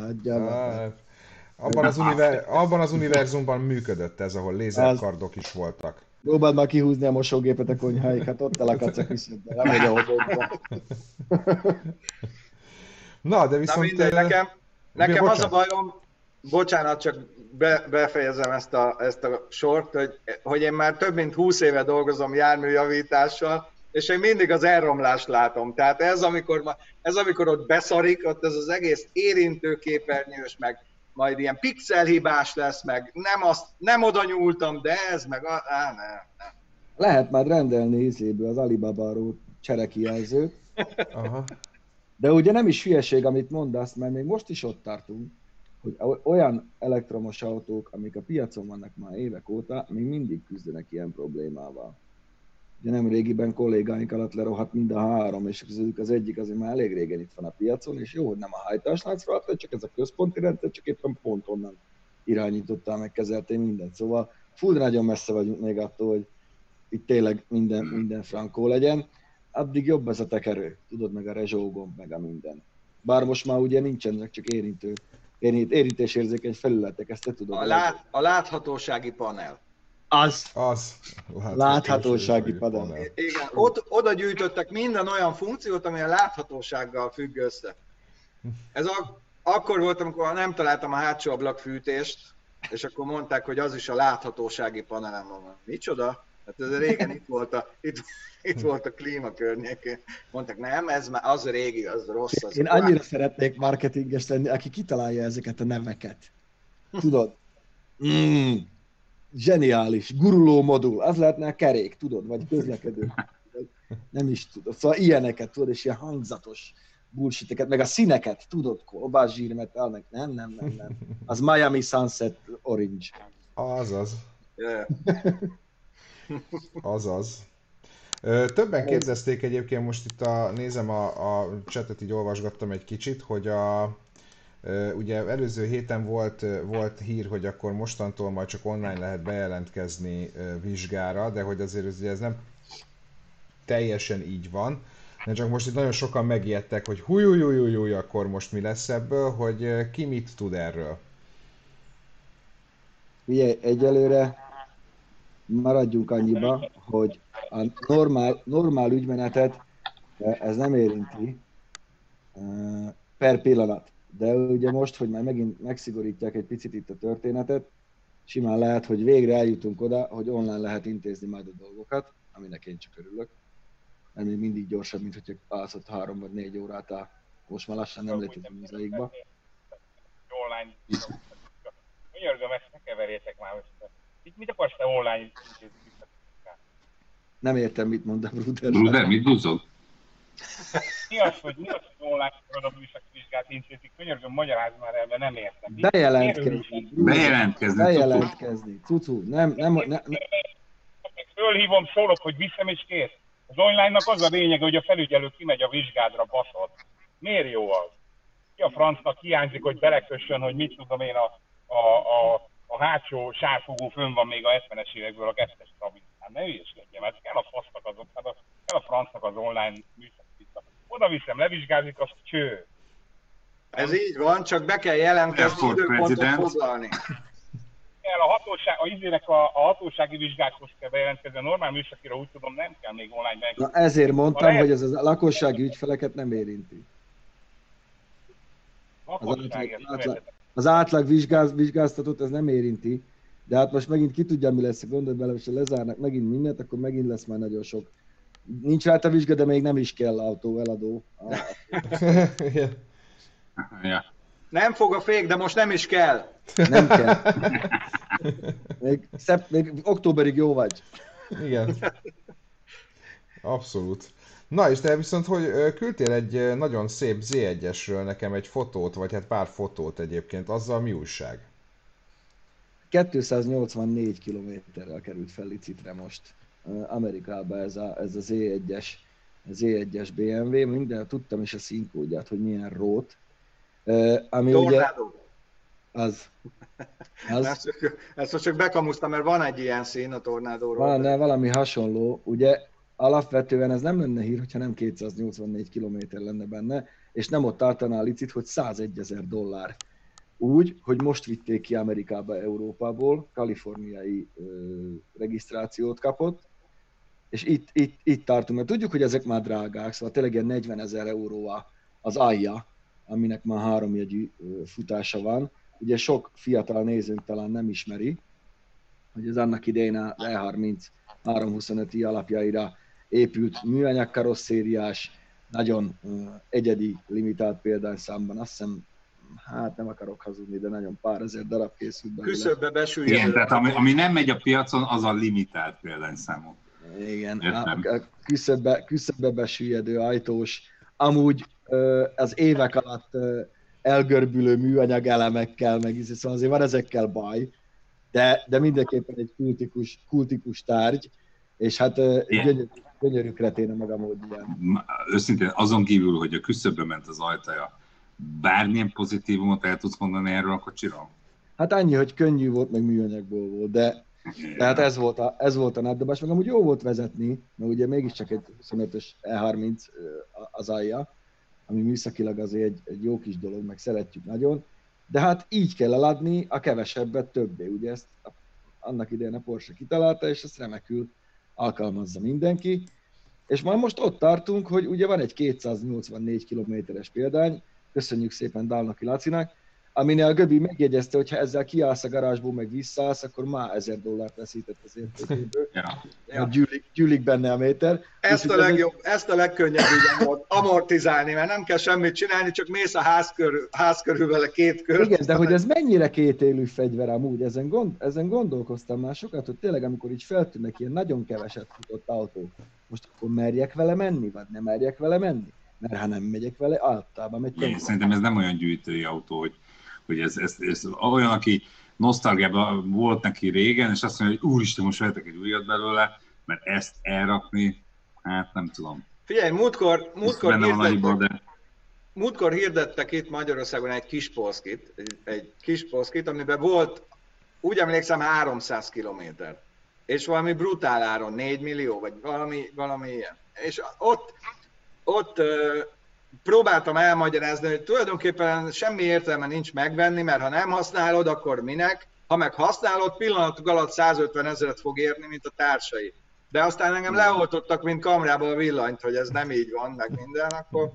abban az univerzumban működött ez, ahol lézerkardok is voltak. Próbáld már kihúzni a mosógépet a konyháig, hát ott elakadsz a küszöbben, nem vagy ahhoz ott. Na, de viszont... Na, mindegy, nekem az a bajom, bocsánat, csak befejezem ezt a sort, hogy én már több mint 20 éve dolgozom járműjavítással, és én mindig az elromlást látom. Tehát ez amikor ott beszarik, ott ez az egész érintőképernyős, meg majd ilyen pixelhibás lesz, meg nem oda nyúltam, de ez meg... nem. Lehet már rendelni izéből az Alibaba-ról cserekijelzőt. Aha. De ugye nem is hülyeség, amit mondasz, mert még most is ott tartunk, hogy olyan elektromos autók, amik a piacon vannak már évek óta, még mindig küzdenek ilyen problémával. Ugye nemrégiben kollégáink alatt lerohadt mind a három, és az egyik azért már elég régen itt van a piacon, és jó, hogy nem a hajtásláncra, csak ez a központi rendszer, csak éppen pont onnan irányítottál, meg kezeltél mindent. Szóval full nagyon messze vagyunk még attól, hogy itt tényleg minden frankó legyen. Addig jobb ez a tekerő, tudod, meg a rezsógomb, meg a minden. Bár most már ugye nincsenek, csak érintésérzékeny felületek, ezt te tudod. A láthatósági panel. Az. Láthatósági panel. Igen, oda gyűjtöttek minden olyan funkciót, ami a láthatósággal függ össze. Ez akkor volt, amikor nem találtam a hátsó ablakfűtést, és akkor mondták, hogy az is a láthatósági panelem van. Micsoda? Hát ez régen itt volt a klíma környékén. Mondták, nem, ez már az régi, az rossz. Az én annyira szeretnék marketinges lenni, aki kitalálja ezeket a neveket. Tudod? Zseniális, guruló modul, az lehetne a kerék, tudod, vagy közlekedő. Nem is tudod. Szóval ilyeneket, tudod, és ilyen hangzatos bullshiteket, meg a színeket, tudod, Obázsírmetelnek, nem. Az Miami Sunset Orange. Azaz. Yeah. Azaz. Többen kérdezték egyébként, most itt nézem a csetet, így olvasgattam egy kicsit, hogy ugye előző héten volt hír, hogy akkor mostantól majd csak online lehet bejelentkezni vizsgára, de hogy azért ez nem teljesen így van. De csak most itt nagyon sokan megijedtek, hogy hújújújújúj, akkor most mi lesz ebből, hogy ki mit tud erről? Ugye egyelőre maradjunk annyiba, hogy a normál ügymenetet ez nem érinti per pillanat. De ugye most, hogy már megint megszigorítják egy picit itt a történetet, simán lehet, hogy végre eljutunk oda, hogy online lehet intézni majd a dolgokat, aminek én csak örülök. Mert még mindig gyorsabb, mint hogyha alszott 3 vagy 4 órát áll. Most már lassan nem létezik a műzeikba. Online. Nyörgöm, ezt ne keverjétek már most. Mit akarsz te online intézni? Nem értem, mit mondtam, Ruder. Ruder, mit duzzog? Mi az, hogy online koronavírus vizsgát intézik? Könyörgöm, magyarázz már el, mert nem értem. Bejelentkezni. Cucu, nem. Fölhívom, szólok, hogy viszem és kész. Az online-nak az a lényege, hogy a felügyelő kimegy a vizsgádra, baszod. Miért jó az? Ki a francnak hiányzik, hogy belekössön, hogy mit tudom én, a hátsó sárfogó fönn van még a 70-es évekből a 2-es trabizán. Hát ne ügyeskedjen, mert kell a fasznak azok, kell a francnak az online műszakvizsgát. Oda viszem, levizsgázik, azt cső. Ez így van, csak be kell jelentkezni, időpontot foglalni. A hatósági vizsgákhoz kell bejelentkezni, a normál műszakira úgy tudom, nem kell még online bejelentkezni. Na ezért mondtam, hogy ez a lakossági ügyfeleket nem érinti. Az átlag vizsgáztatót ez nem érinti, de hát most megint ki tudja, mi lesz, gondolj bele, hogyha lezárnak megint mindent, akkor megint lesz már nagyon sok. Nincs rá a vizsga, de még nem is kell autó, eladó. Nem fog a fék, de most nem is kell. Nem kell. Még októberig jó vagy. Igen. Abszolút. Na és te viszont, hogy küldtél egy nagyon szép Z1-esről nekem egy fotót, vagy hát pár fotót egyébként, azzal mi újság? 284 kilométerrel került fel licitre most Amerikába ez a Z1-es BMW, minden tudtam is a színkódját, hogy milyen rót. Ami Tornádó. Ugye... Az. Ezt csak bekamusztam, mert van egy ilyen szín a Tornádóról. Valami hasonló, ugye alapvetően ez nem lenne hír, hogyha nem 284 kilométer lenne benne, és nem ott tartaná licit, hogy $101,000. Úgy, hogy most vitték ki Amerikába, Európából, kaliforniai regisztrációt kapott, és itt tartunk, mert tudjuk, hogy ezek már drágák, szóval tényleg ilyen $40,000 az alja, aminek már 3 jegyű futása van, Ugye sok fiatal nézőnk talán nem ismeri, hogy az annak idején a E30 325i alapjaira épült műanyag karosszériás, nagyon egyedi, limitált példányszámban, azt hiszem, hát nem akarok hazudni, de nagyon pár ezer darab készült belőle. Küszöbbe besüljön. Igen, tehát ami nem megy a piacon, az a limitált példányszámok. Igen, a küszöbbe besüllyedő ajtós, amúgy az évek alatt elgörbülő műanyag elemekkel, meg is, szóval azért van ezekkel baj, de mindenképpen egy kultikus tárgy, és hát gyönyörű kretén a maga módján. Őszintén azon kívül, hogy a küszöbbe ment az ajtaja, bármilyen pozitívumot el tudsz mondani erről a kocsiról? Hát annyi, hogy könnyű volt, meg műanyagból volt, de tehát ez volt a nádobás, meg amúgy jó volt vezetni, mert ugye mégiscsak egy 25-ös E30 az alja, ami műszakilag azért egy jó kis dolog, meg szeretjük nagyon, de hát így kell eladni, a kevesebbet többé, ugye ezt annak idején a Porsche kitalálta, és ezt remekül alkalmazza mindenki, és már most ott tartunk, hogy ugye van egy 284 kilométeres példány, köszönjük szépen Dálnoki Lacinak, aminél a Göbi megjegyezte, hogy ha ezzel kiállsz a garázsból, meg visszaállsz, akkor már $1000 veszített az értékéből. Ja. Gyűlik benne a méter. Ezt a legkönnyebb ügyen volt, amortizálni, mert nem kell semmit csinálni, csak mész a ház körül vele két kört. Igen, de hogy ez mennyire kétélű fegyver amúgy, ezen gondolkoztam már sokat, hogy tényleg amikor így feltűnnek ilyen nagyon keveset futott autók, most akkor merjek vele menni, vagy nem merjek vele menni? Mert ha nem megyek vele, általában megy. Szerintem ez nem olyan gyűjtői autó, hogy ez olyan, aki nosztalgiában volt neki régen, és azt mondja, hogy úristen, most vehetek egy újat belőle, mert ezt elrakni, hát nem tudom. Figyelj, múltkor hirdettek itt Magyarországon egy kispolszkit, amiben volt, úgy emlékszem, 300 kilométer, és valami brutál áron, 4 millió, vagy valami ilyen. És ott próbáltam elmagyarázni, hogy tulajdonképpen semmi értelme nincs megvenni, mert ha nem használod, akkor minek? Ha meg használod, pillanatok alatt 150 000 fog érni, mint a társai. De aztán engem leoltottak, mint kamrából a villanyt, hogy ez nem így van, meg minden, akkor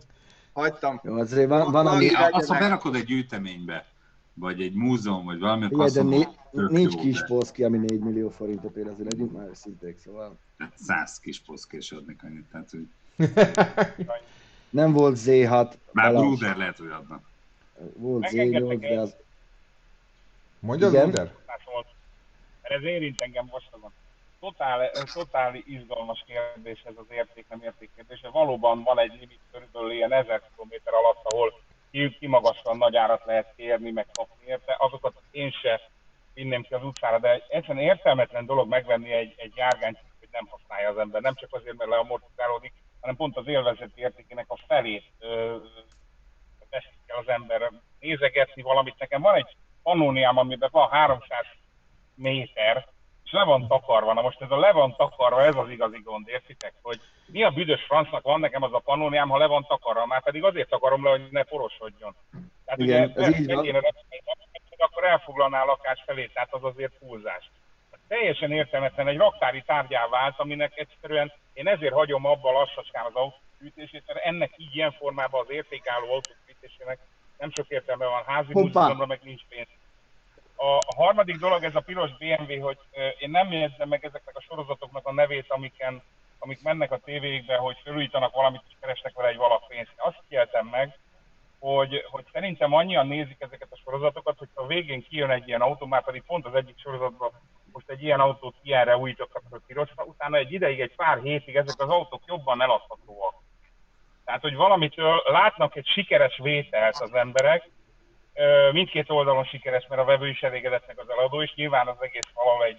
hagytam. Jó, azért van ami... Azt, ha berakod egy gyűjteménybe, vagy egy múzeum, vagy valami, akkor azt mondom, nincs kispolszki, ami 4 millió forintot ér, azért legyünk már őszinték, szóval... 100 kispolszki is adnék annyit, tehát, hogy... Nem volt Z6. Már Bruder lehet, hogy adnak. Volt Z8, de az... Mondja igen? Az Bruder? Ez érint engem mostanában. Totál izgalmas kérdés ez az érték, nem érték kérdés. Valóban van egy limit körülbelül ilyen 1000 km alatt, ahol kimagasan nagy árat lehet kérni, meg kapni érte. Azokat én se vinném ki az utcára, de egyszerűen értelmetlen dolog megvenni egy járgányt, hogy nem használja az ember. Nem csak azért, mert leamortizálódik, hanem pont az élvezeti értékének a felét veszik el az ember nézegetni valamit. Nekem van egy Pannoniám, amiben van 300 méter, és le van takarva. Na most ez a le van takarva, ez az igazi gond, értitek? Hogy mi a büdös francnak van nekem az a Pannoniám, ha le van takarva, már pedig azért takarom le, hogy ne porosodjon. Tehát igen, ugye, ez így van. Akkor elfoglalná a lakás felét, tehát az azért húzás. Teljesen értelmetlen egy raktári tárgyá vált, aminek egyszerűen én ezért hagyom abba lassacskán az autófűtését, mert ennek így ilyen formában az értékálló autófűtésének nem sok értelme van, házi múzeumra meg nincs pénz. A harmadik dolog ez a piros BMW, hogy én nem jegyzem meg ezeknek a sorozatoknak a nevét, amik mennek a tévékbe, hogy felújítanak valamit és keresnek vele egy valapénzt. Azt hihetem meg, hogy szerintem annyian nézik ezeket a sorozatokat, hogy a végén kijön egy ilyen autó, már pedig pont az egyik sorozatban most egy ilyen autót ilyenre újítottak a pirosra, utána egy ideig, egy pár hétig ezek az autók jobban eladhatóak. Tehát, hogy valamitől látnak egy sikeres vételt az emberek, mindkét oldalon sikeres, mert a vevő is elégedett meg az eladó, és nyilván az egész valami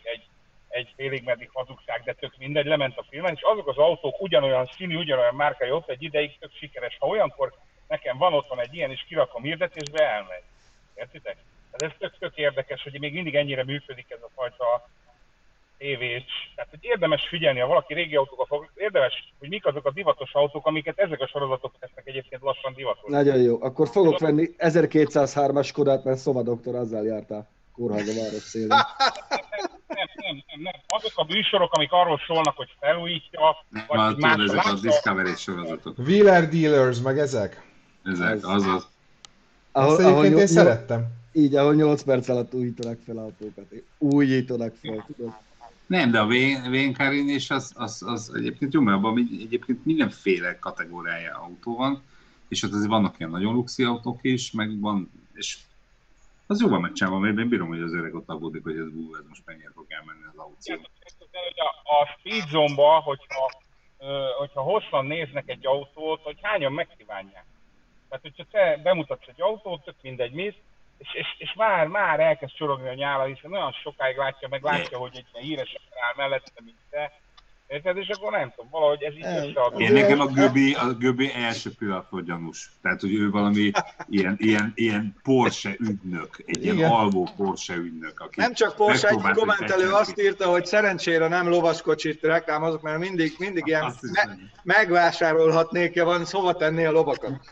egy félig meddig hazugság, de tök mindegy, lement a filmen, és azok az autók ugyanolyan színű, ugyanolyan márkai ott egy ideig tök sikeres. Ha olyankor nekem van otthon egy ilyen, és kirakom hirdetésbe, elmegy. Értitek? Ez tök érdekes, hogy még mindig ennyire működik ez a fajta tévés. Tehát, hogy érdemes figyelni, ha valaki régi autókkal foglalkozik, érdemes, hogy mik azok a divatos autók, amiket ezek a sorozatok tesznek egyébként lassan divatos. Nagyon jó. Akkor fogok venni 1203-as Skodát, mert Szoma doktor azzal jártál Kórházaváros szélén. Nem. Azok a műsorok, amik arról szólnak, hogy felújítja, vagy más. Ezek a Discovery sorozatok. Wheeler Dealers, meg ezek. Azaz. Ezt egyébként én szerettem. Így, ahol 8 perc alatt újítanak fel autókat. Újítanak fel, tudod? Nem, de a VNK-n is az egyébként jó, mert abban egyébként mindenféle kategóriája autó van, és ott azért vannak ilyen nagyon luxi autók is, meg van, és az jóban megcsinálva, mert én bírom, hogy az öreg ott aggódik, hogy ez bú, ez most mennyire fog elmenni az autó. A speed zone-ba, hogyha hosszan néznek egy autót, hogy hányan megkívánják. Tehát, hogyha te bemutatsz egy autót, tök mindegy mész, és már elkezd csorogni a nyála, hiszen olyan sokáig látja, hogy egy híres áll mellette, mint te. Érted? És akkor nem tudom, valahogy ez így összeadó. Én nekem a Göbi első pillanattól gyanús. Tehát, hogy ő valami ilyen Porsche ügynök, egy ilyen alvó Porsche ügynök. Aki nem csak Porsche, egy kommentelő azt írta, hogy szerencsére nem lovaskocsit reklámozok, mert mindig ilyen megvásárolhatnék-e van, szóval tenné a lovakat.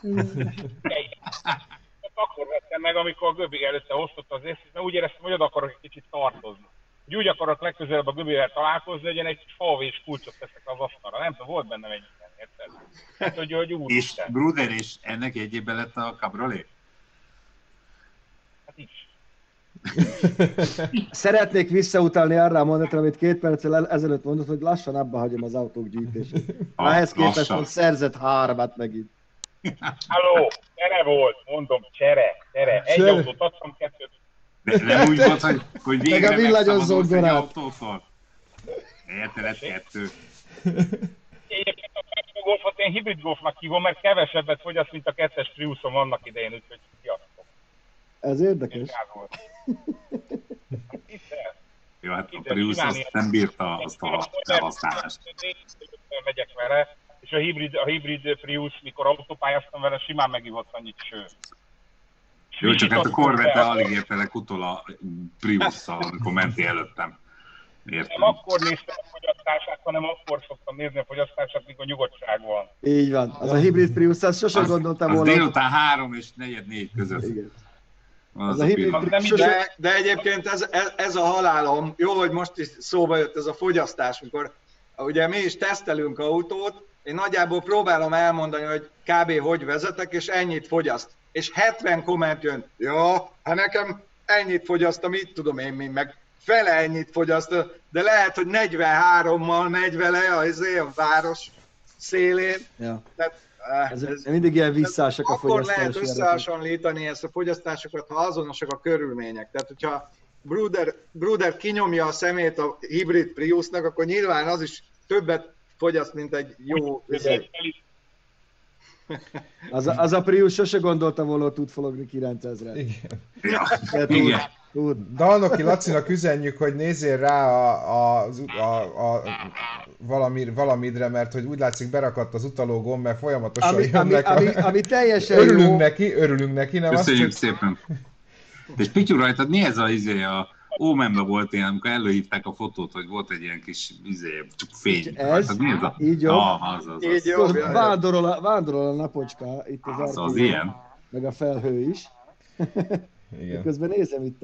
Akkor vettem meg, amikor a Göbi előtte osztotta az észre, mert úgy éreztem, hogy oda akarok egy kicsit tartozni. Hogy úgy akarok legközelebb a Göbivel találkozni, hogy én egy kis falvés kulcsot teszek az asztalra. Nem tudom, volt bennem egy ilyen, érted? Hát, hogy úr, és Isten. Bruder, és ennek egyébben lett a Cabriolet? Hát is. Szeretnék visszautalni arra a mondatra, amit 2 perccel ezelőtt mondott, hogy lassan abba hagyom az autók gyűjtését. Ehhez képest most szerzett 3-at megint. Halló, csere volt, mondom, csere. Egy autót adtam, 2. De nem úgy volt, hogy végre megszabadulsz egy autótól. Érteled 2. Egyébként a kettő golfot én hibrid golfnak hívom, mert kevesebbet fogyaszt, mint a 2-es Priuson annak idején, úgyhogy kiadtok. Ez érdekes. Jó, hát a Prius azt nem bírta azt a felhasználást. Megyek vele. És a hibrid Prius, mikor autópályáztam vele, simán megívott annyit, sőt. Jó, csak hát a Corvette alig értelek utol a Priusszal, amikor mentél előttem. Értem. Nem akkor néztem a fogyasztását, hanem akkor szoktam nézni a fogyasztását, mikor nyugodtság van. Így van. Az a hibrid Prius, azt sosem gondoltam volna. Az délután 3 és 3:45 között. Igen. Az a hibrid. De egyébként ez a halálom. Jó, hogy most is szóba jött ez a fogyasztás, amikor ugye mi is tesztelünk autót, én nagyjából próbálom elmondani, hogy kb. Hogy vezetek, és ennyit fogyaszt. És 70 komment jön, ja, hát nekem ennyit fogyasztam, így tudom én, meg fele ennyit fogyasztam, de lehet, hogy 43-mal megy vele a város szélén. Ja. Tehát, ez mindig ilyen visszaásak a fogyasztási. Akkor lehet összehasonlítani ezt a fogyasztásokat, ha azonosak a körülmények. Tehát, hogyha Bruder kinyomja a szemét a hibrid Priusnak, akkor nyilván az is többet fogyaszt, mint egy jó üzlet. Az a Prius sose gondolta volna, hogy tud fologni 9000-re. Igen. Ja. Dalnoki Lacinak üzenjük, hogy nézzél rá a valamire, mert hogy úgy látszik berakadt az utalógomb, mert folyamatosan jönnek. Ami teljesen örülünk jó. Örülünk neki, nem? Köszönjük szépen. És Pityu, rajtad mi ez a Ómenben volt ilyen, amikor előhívták a fotót, hogy volt egy ilyen kis fény. Ez? Hát, ez a... Így jobb. Így jobb. Vándorol a napocska, itt az ilyen. Meg a felhő is. Igen. Közben nézem itt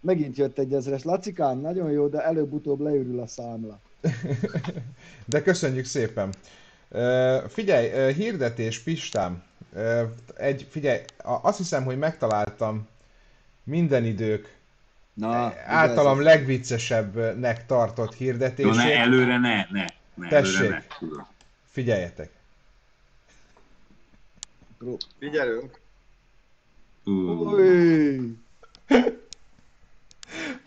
megint jött egy 1000-es. Lacikám, nagyon jó, de előbb-utóbb leürül a számla. De köszönjük szépen. Figyelj, hirdetés, Pistám. Figyelj, azt hiszem, hogy megtaláltam minden idők általam legviccesebbnek tartott hirdetését. Jó, ne, tessék, előre ne. Figyeljetek. Figyelünk.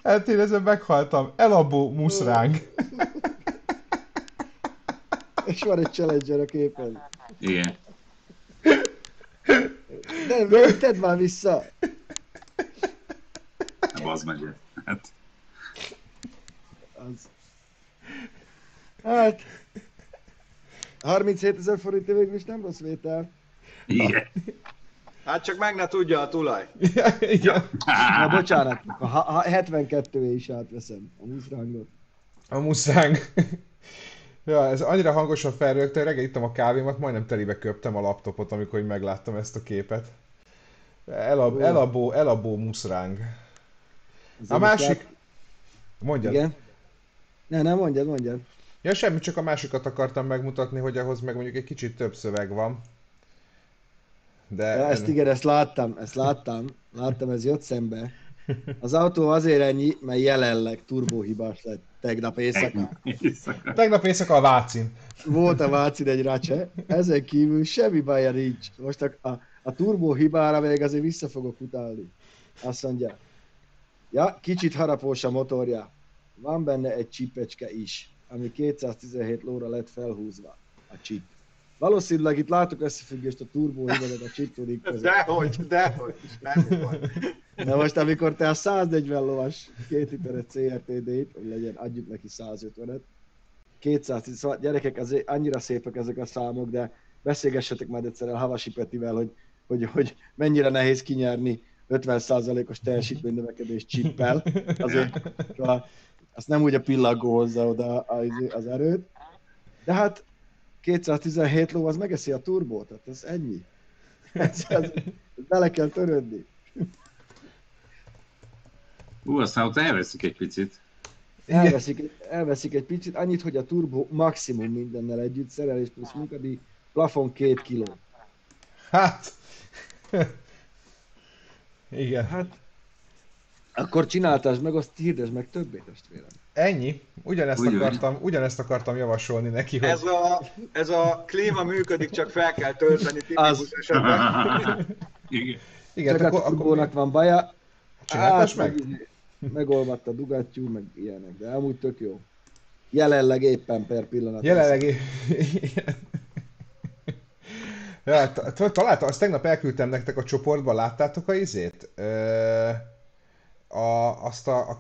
Hát én ezen meghaltam. Elabó muszránk. És van egy Challenger a képen. Igen. De tedd már vissza. Az meg. Hát 37 000 forint végül is nem rossz vétel. Igen. Hát csak meg ne tudja a tulaj. Igen. Na bocsánat, a 72-é is átveszem a muszrángot. A muszráng. Ja, ez annyira hangosan felrögtem, reggel ittam a kávémat, majdnem telibe köptem a laptopot, amikor megláttam ezt a képet. Elabó muszráng. A másik... Mondjad. Igen. Nem, mondjad. Ja, semmi, csak a másikat akartam megmutatni, hogy ahhoz meg mondjuk egy kicsit több szöveg van. De ja, ezt igen, ezt láttam, ez jött szembe. Az autó azért ennyi, mert jelenleg turbóhibás lett tegnap éjszaka. Tegnap éjszaka a Vácin. Volt a Vácin egy racse, ezen kívül semmi baj nincs. Most a turbóhibára még azért vissza fogok utálni. Azt mondja, ja, kicsit harapós a motorja. Van benne egy csipecske is, ami 217 lóra lett felhúzva. A csip. Valószínűleg itt látok összefüggést a turbóhibának a csiptudik között. Dehogy, nem van. De most, amikor te a 140 lovas 2 literes CRTD-t, hogy legyen, adjuk neki 150-et, 210, szóval gyerekek, azért annyira szépek ezek a számok, de beszélgessetek már egyszer el Havasi Petivel, hogy mennyire nehéz kinyerni 50%-os teljesítménynövekedés csippel. Azért azt nem úgy a pillangó hozza oda az erőt. De hát 217 ló, az megeszi a turbót, tehát ez ennyi. Ez bele kell törődni. Aztán ott elveszik egy picit. Elveszik egy picit, annyit, hogy a turbó maximum mindennel együtt szerelés plusz munkadíj, plafon 2 kg. Hát... Igen. Hát... Akkor csináltás meg, azt hirdesd meg többé, testvérem. Ennyi. Ugyanezt akartam javasolni neki, hogy... Ez a klíma működik, csak fel kell tölteni tipikus esetben. Igen. Csak a turbónak van baja. Csináltass meg? Megolvadt a dugattyú, meg ilyenek, de amúgy tök jó. Jelenleg éppen per pillanat. Ja, találtam, azt tegnap elküldtem nektek a csoportba, láttátok a izét? Azt a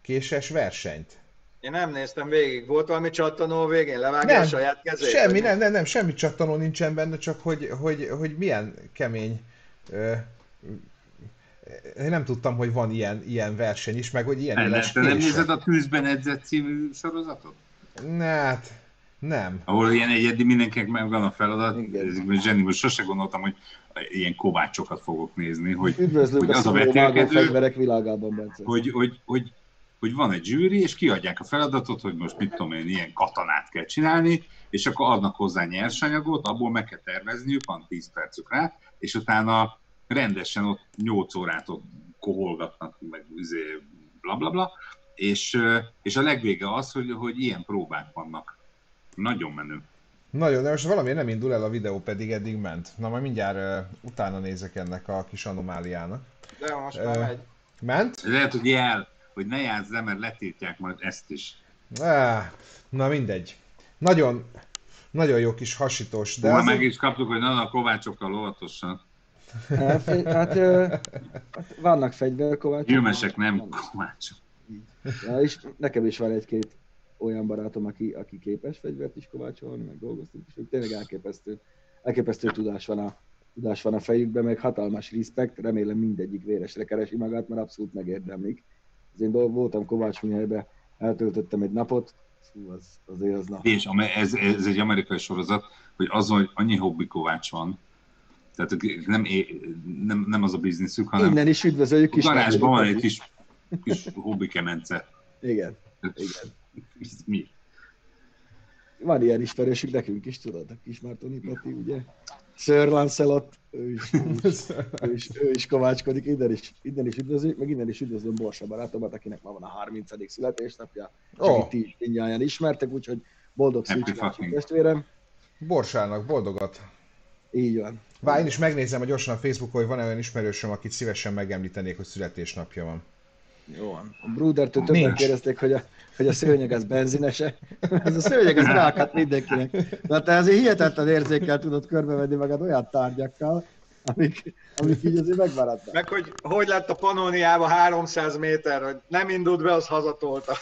késes versenyt. Én nem néztem végig, volt valami csattanó végén, levágja a saját kezét? Semmi, nem, semmi csattanó nincsen benne, csak hogy milyen kemény... Én nem tudtam, hogy van ilyen verseny is, meg hogy ilyen éles kések. Nem nézed a Tűzben edzett című sorozatot? Hát... Nem. Ahol ilyen egyedi mindenkinek megvan a feladat. Zseni, most sose gondoltam, hogy ilyen kovácsokat fogok nézni, hogy az a vetélkedő, hogy van egy zsűri, és kiadják a feladatot, hogy most mit tudom én, ilyen katanát kell csinálni, és akkor adnak hozzá nyersanyagot, abból meg kell tervezniük, van 10 percük rá, és utána rendesen ott 8 órát ott koholgatnak, meg blablabla, és a legvége az, hogy ilyen próbák vannak. Nagyon menő. Nagyon, de most valami nem indul el a videó, pedig eddig ment. Na majd mindjárt utána nézek ennek a kis anomáliának. De most már megy. Ment? Lehet, hogy jel, hogy ne játszd le, mert letiltják majd ezt is. Na mindegy. Nagyon, nagyon jó kis hasítós. De meg is kaptuk, hogy na kovácsokkal óvatosan. Hát vannak fegyverkovácsok. Gyümesek nem kovácsok. Ja, és nekem is van egy-két olyan barátom, aki képes fegyvert is kovácsolni, meg dolgoztunk is, ők tényleg elképesztő tudás van a fejükben, meg hatalmas respekt, remélem mindegyik véresre keresi magát, mert abszolút megérdemlik. Az én voltam Kovácsműhelyben, eltöltöttem egy napot, fú, az nap. És ez egy amerikai sorozat, hogy azon, hogy annyi hobbi kovács van, tehát nem az a bizniszük, hanem innen is üdvözöljük is. A garázsban van egy kis hobbi kemence. Igen. Mi? Van ilyen ismerősük nekünk is, tudod, a kis Mártoni Peti, ugye? Sir Lancelot, ő is kovácskodik, innen is üdvözlünk, meg innen is üdvözlöm Borsa barátomat, akinek ma van a 30. születésnapja, és akit ti is mindnyájan ismertek, úgyhogy boldog születésnapot, testvérem. Borsának boldogat. Így van. Várj, én is megnézem, hogy gyorsan a Facebookon, hogy van olyan ismerősöm, akit szívesen megemlítenék, hogy születésnapja van. Jó, a Brudertől többen kérdezték, hogy a szőnyeg az benzinese. Ez a szőnyeg, ez ráakadt mindenkinek. Na te azért hihetetlen érzékkel tudod körbevenni magad olyan tárgyakkal, amik így azért megmaradtak. Meg hogy lett a Pannoniába 300 méter, hogy nem indult be, az hazatolta.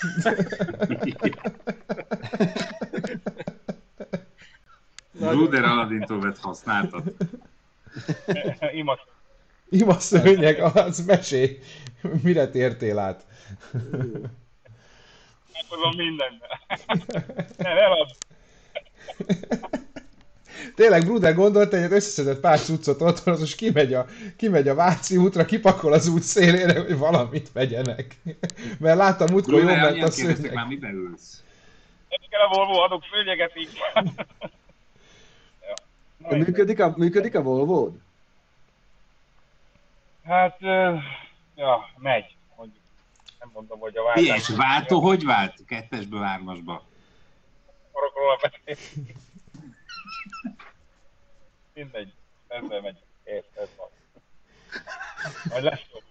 Bruder Aladintól vett használtat. Ima szőnyeg, az mesé. Mire tértél át? Megkozom mindennel. Nem, eladom. Tényleg, Bruder gondolt, hogy összeszedett pár cuccot otthon, az most kimegy a Váci útra, kipakol az út szélére, hogy valamit vegyenek. Mert láttam útkor, jól ment a szőnyeg. Bruder, már miben ülsz? Egyikkel a Volvo adok szőnyeget így. Működik a Volvo? Hát, ja, megy. Nem mondom, hogy a váltás... És váltó, hogy vált? 2-ből 3-ba. Akarok róla beszélni. Mindegy, ezzel megyünk. Ez van. Majd lesz jobb.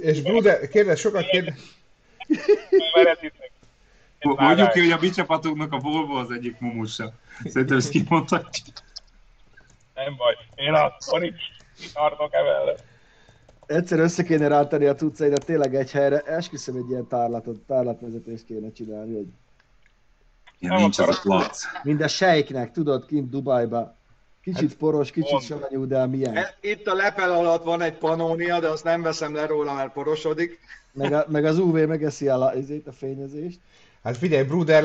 És Bruder, sokat kérdez... Mondjuk ki, hogy a mi csapatunknak a Volvo az egyik mumusa. Szerintem ezt kimondhatjuk. Nem baj, én akkor is kitartok emellett. Egyszer össze kéne rátenni a cuccaidat tényleg egy helyre, esküszöm, egy ilyen tárlatvezetést kéne csinálni, hogy... Ja, nincs az a plac. Mind a sejknek, tudod, kint Dubajba. Kicsit poros, kicsit savanyú, de milyen. Itt a lepel alatt van egy Panónia, de azt nem veszem le róla, mert porosodik. Meg az UV megeszi el a fényezést. Hát figyelj, Bruder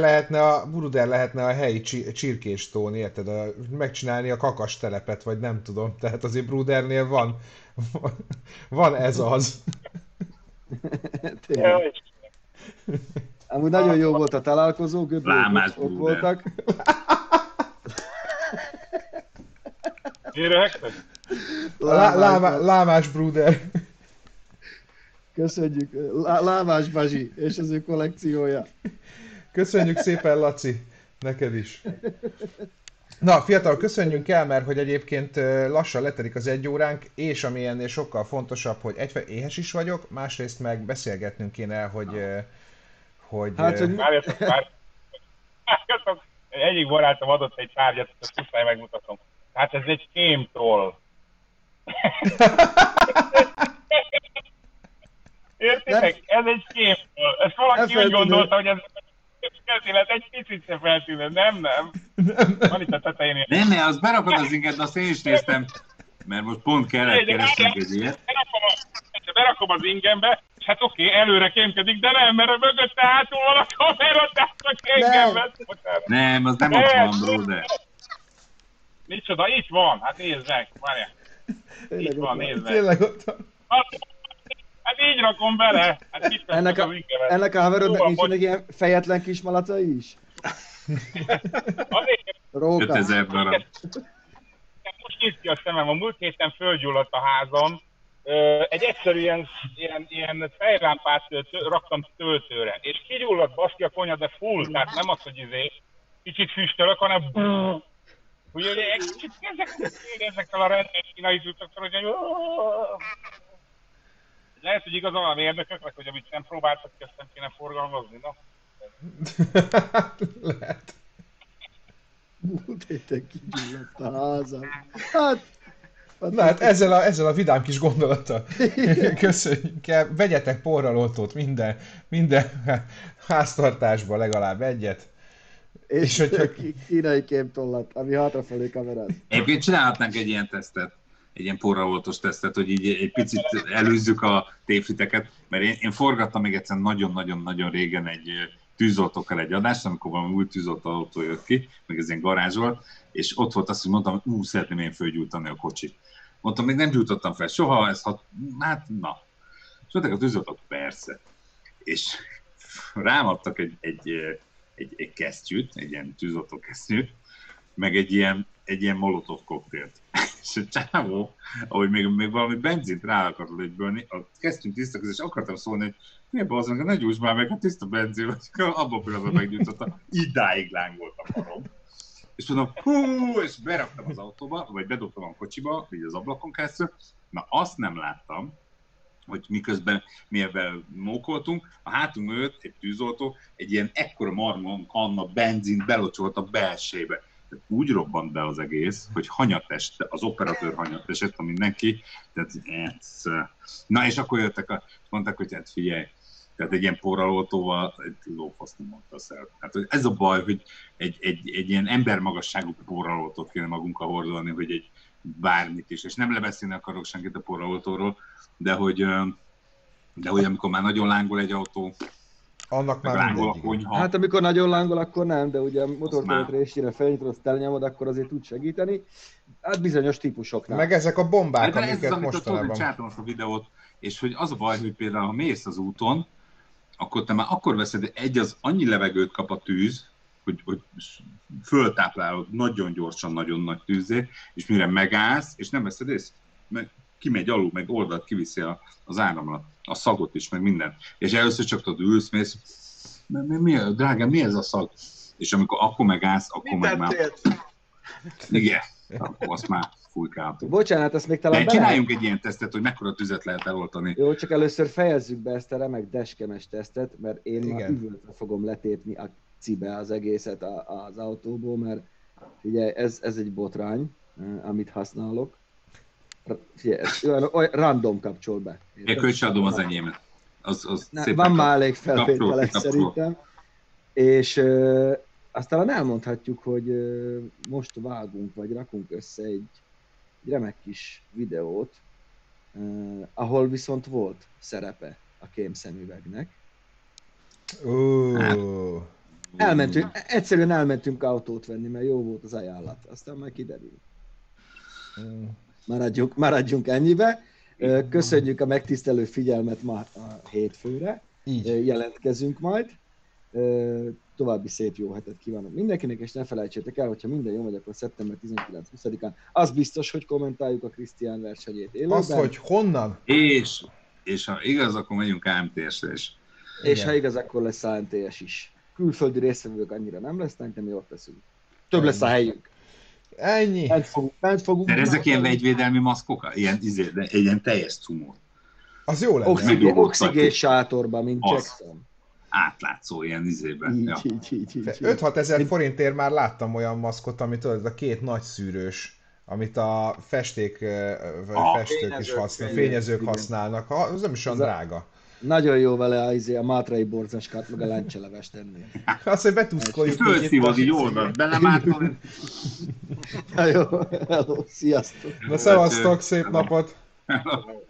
lehetne a helyi csirkéstón, érted? Megcsinálni a kakasstelepet, vagy nem tudom. Tehát azért Brudernél van ez az. Amúgy nagyon jó volt a találkozó, ott voltak. Lámás Bruder. Köszönjük. Lámás Bazsi és az ő kollekciója. Köszönjük szépen, Laci, neked is. Na, fiatal, köszönjünk el, mert hogy egyébként lassan letelik az 1 óránk, és ami ennél sokkal fontosabb, hogy egyfelől éhes is vagyok, másrészt meg beszélgetnünk kéne el, hogy... Hát, hogy... Egyik barátom adott egy tárgyat, ezt muszáj megmutatom. Hát ez egy kémtroll. Értitek? Ez egy kémtroll. Ezt valaki úgy gondolta, hogy ez egy picit se feltűnő. Nem. Van itt a tetején. Nem, az berakod az inget, azt én is néztem. Mert most pont kellett kerestem az ilyet. Berakom az ingembe, és hát oké, előre kémkedik, de nem, mert a mögötte hátul van a kamera, tehát a kémgembe. Nem, az nem ott van, Bruder. Micsoda, itt van, hát nézd meg, várjál. Itt van, nézd meg. Tényleg ott van. Hát így rakom bele. Hát ennek a haverodnak nincs egy ilyen fejetlen kis malaca is? Azért. Róka. 5000 darab. Most néz ki a szemem, a múlt héten fölgyulladt a házam. Egy egyszerű ilyen fejlámpát raktam töltőre. És kigyulladt baszki a konyha, de full, tehát nem az, hogy kicsit füstölök, hanem ugye egy kicsit ezekkel a rendes kínai tudattal, hogy lehet, hogy igazán a mérnököknek, hogy amit nem próbáltak, ezt nem kéne forgalmazni, na? Lehet. Múlt héten kigyulladt a házam. Hát ezzel a vidám kis gondolattal köszönjük el. Vegyetek porraloltót minden háztartásban legalább egyet. És hogyha kínai kémtollat, ami hátrafelé kameráz. Egyébként csinálhatnánk egy ilyen tesztet, egy ilyen porraoltós tesztet, hogy így egy picit előzzük a tévhiteket, mert én forgattam még egyszer nagyon-nagyon-nagyon régen egy tűzoltókkal egy adást, amikor valami új tűzoltó autó jött ki, meg ez ilyen garázs volt, és ott volt azt, hogy mondtam, hogy szeretném én fölgyújtani a kocsit. Mondtam, még nem gyújtottam fel soha, hát na. És mondták a tűzoltók, persze. És rám adtak egy kesztyűt, egy ilyen tűzoltó kesztyűt, meg egy ilyen molotov koktélt. És a csávó, ahogy még valami benzint rá akartad egyből, a kesztyűn tiszta között, és akartam szólni, hogy miért bazzom, ne gyújts már meg, a tiszta benzin, vagy abban a pillanatban meggyújtottam, idáig lángolt a parom. És mondom, és beraktam az autóba, vagy bedobtam a kocsiba, így az ablakon keresztül. Na, azt nem láttam, hogy miközben mi ebben mókoltunk, a hátunk mögött egy tűzoltó egy ilyen ekkora marmon kanna benzint belocsolt a belsébe. Tehát úgy robbant be az egész, hogy hanyatest, az operatőr hanyatest, ami neki, tehát ez... Na és akkor jöttek, mondták, hogy hát figyelj, tehát egy ilyen porraloltóval egy lófasz nem mondta szerint. Hát ez a baj, hogy egy ilyen embermagasságú porraloltót kéne magunkkal hordolni, hogy egy bármit is, és nem lebeszélni akarok senkit a porraloltóról, de hogy amikor már nagyon lángol egy autó, annak már lángol a konyha. Hát amikor nagyon lángol, akkor nem, de ugye a motortöltésére felnyitod, azt elnyomod, akkor azért tud segíteni. Hát bizonyos típusoknál. Meg ezek a bombák, amiket mostanában. Ez az, amit a Tóri csátornos a videót, és hogy az a baj, hogy például, ha mész az úton, akkor te már akkor veszed, egy az annyi levegőt kap a tűz, hogy föltáplálod nagyon gyorsan, nagyon nagy tűzzé, és mire megállsz, és nem veszed észre, meg kimegy alul, meg oldalt kiviszi az áramlat, a szagot is, meg mindent. És először csak tudod, ülsz, mész, drágám, mi ez a szag? És amikor akkor megállsz, akkor meg már... Igen, akkor azt már fújkáltuk. Bocsánat, ezt még talán bele... Csináljunk egy ilyen tesztet, hogy mekkora tüzet lehet eloltani. Jó, csak először fejezzük be ezt a remek deskemes tesztet, mert én már üvöltve fogom letépni a cibe az egészet az autóból, mert ugye ez egy botrány, amit használok. Figyelj, olyan random kapcsol be. Én se adom az enyémet. Van már elég felvételek szerintem. És aztán elmondhatjuk, hogy most vágunk, vagy rakunk össze egy remek kis videót, ahol viszont volt szerepe a kémszemüvegnek. Elmentünk, egyszerűen elmentünk autót venni, mert jó volt az ajánlat. Aztán majd kiderül. Maradjunk ennyibe. Köszönjük a megtisztelő figyelmet már a hétfőre. Így. Jelentkezünk majd. További szép jó hetet kívánok mindenkinek, és ne felejtsétek el, hogyha minden jó megy, akkor szeptember 19-20-án. Az biztos, hogy kommentáljuk a Krisztián versenyét élőben. Az, hogy honnan? És ha igaz, akkor megyünk AMTS-re is. És igen, ha igaz, akkor lesz AMTS is. Külföldi résztvevők annyira nem lesznek, de mi ott leszünk. Több lesz a helyünk. Ennyi. Bent fogunk. De ezek ilyen vegyvédelmi maszkok? Ilyen teljes cumó. Az jó lenne. Oxigén sátorban, mint Jackson. Átlátszó ilyen izében. 5-6 ezer forintért már láttam olyan maszkot, amit tudod, a két nagy szűrős, amit a festők is használnak, fényezők használnak. Az nem is olyan drága. Nagyon jó vele a mátrai borzáskát, meg a láncseleves tenni. Azt, hogy betuszkoljuk. Fölszívad így oldalt, belemártam. Na jó, hello, sziasztok. Na szevasztok, szép napot.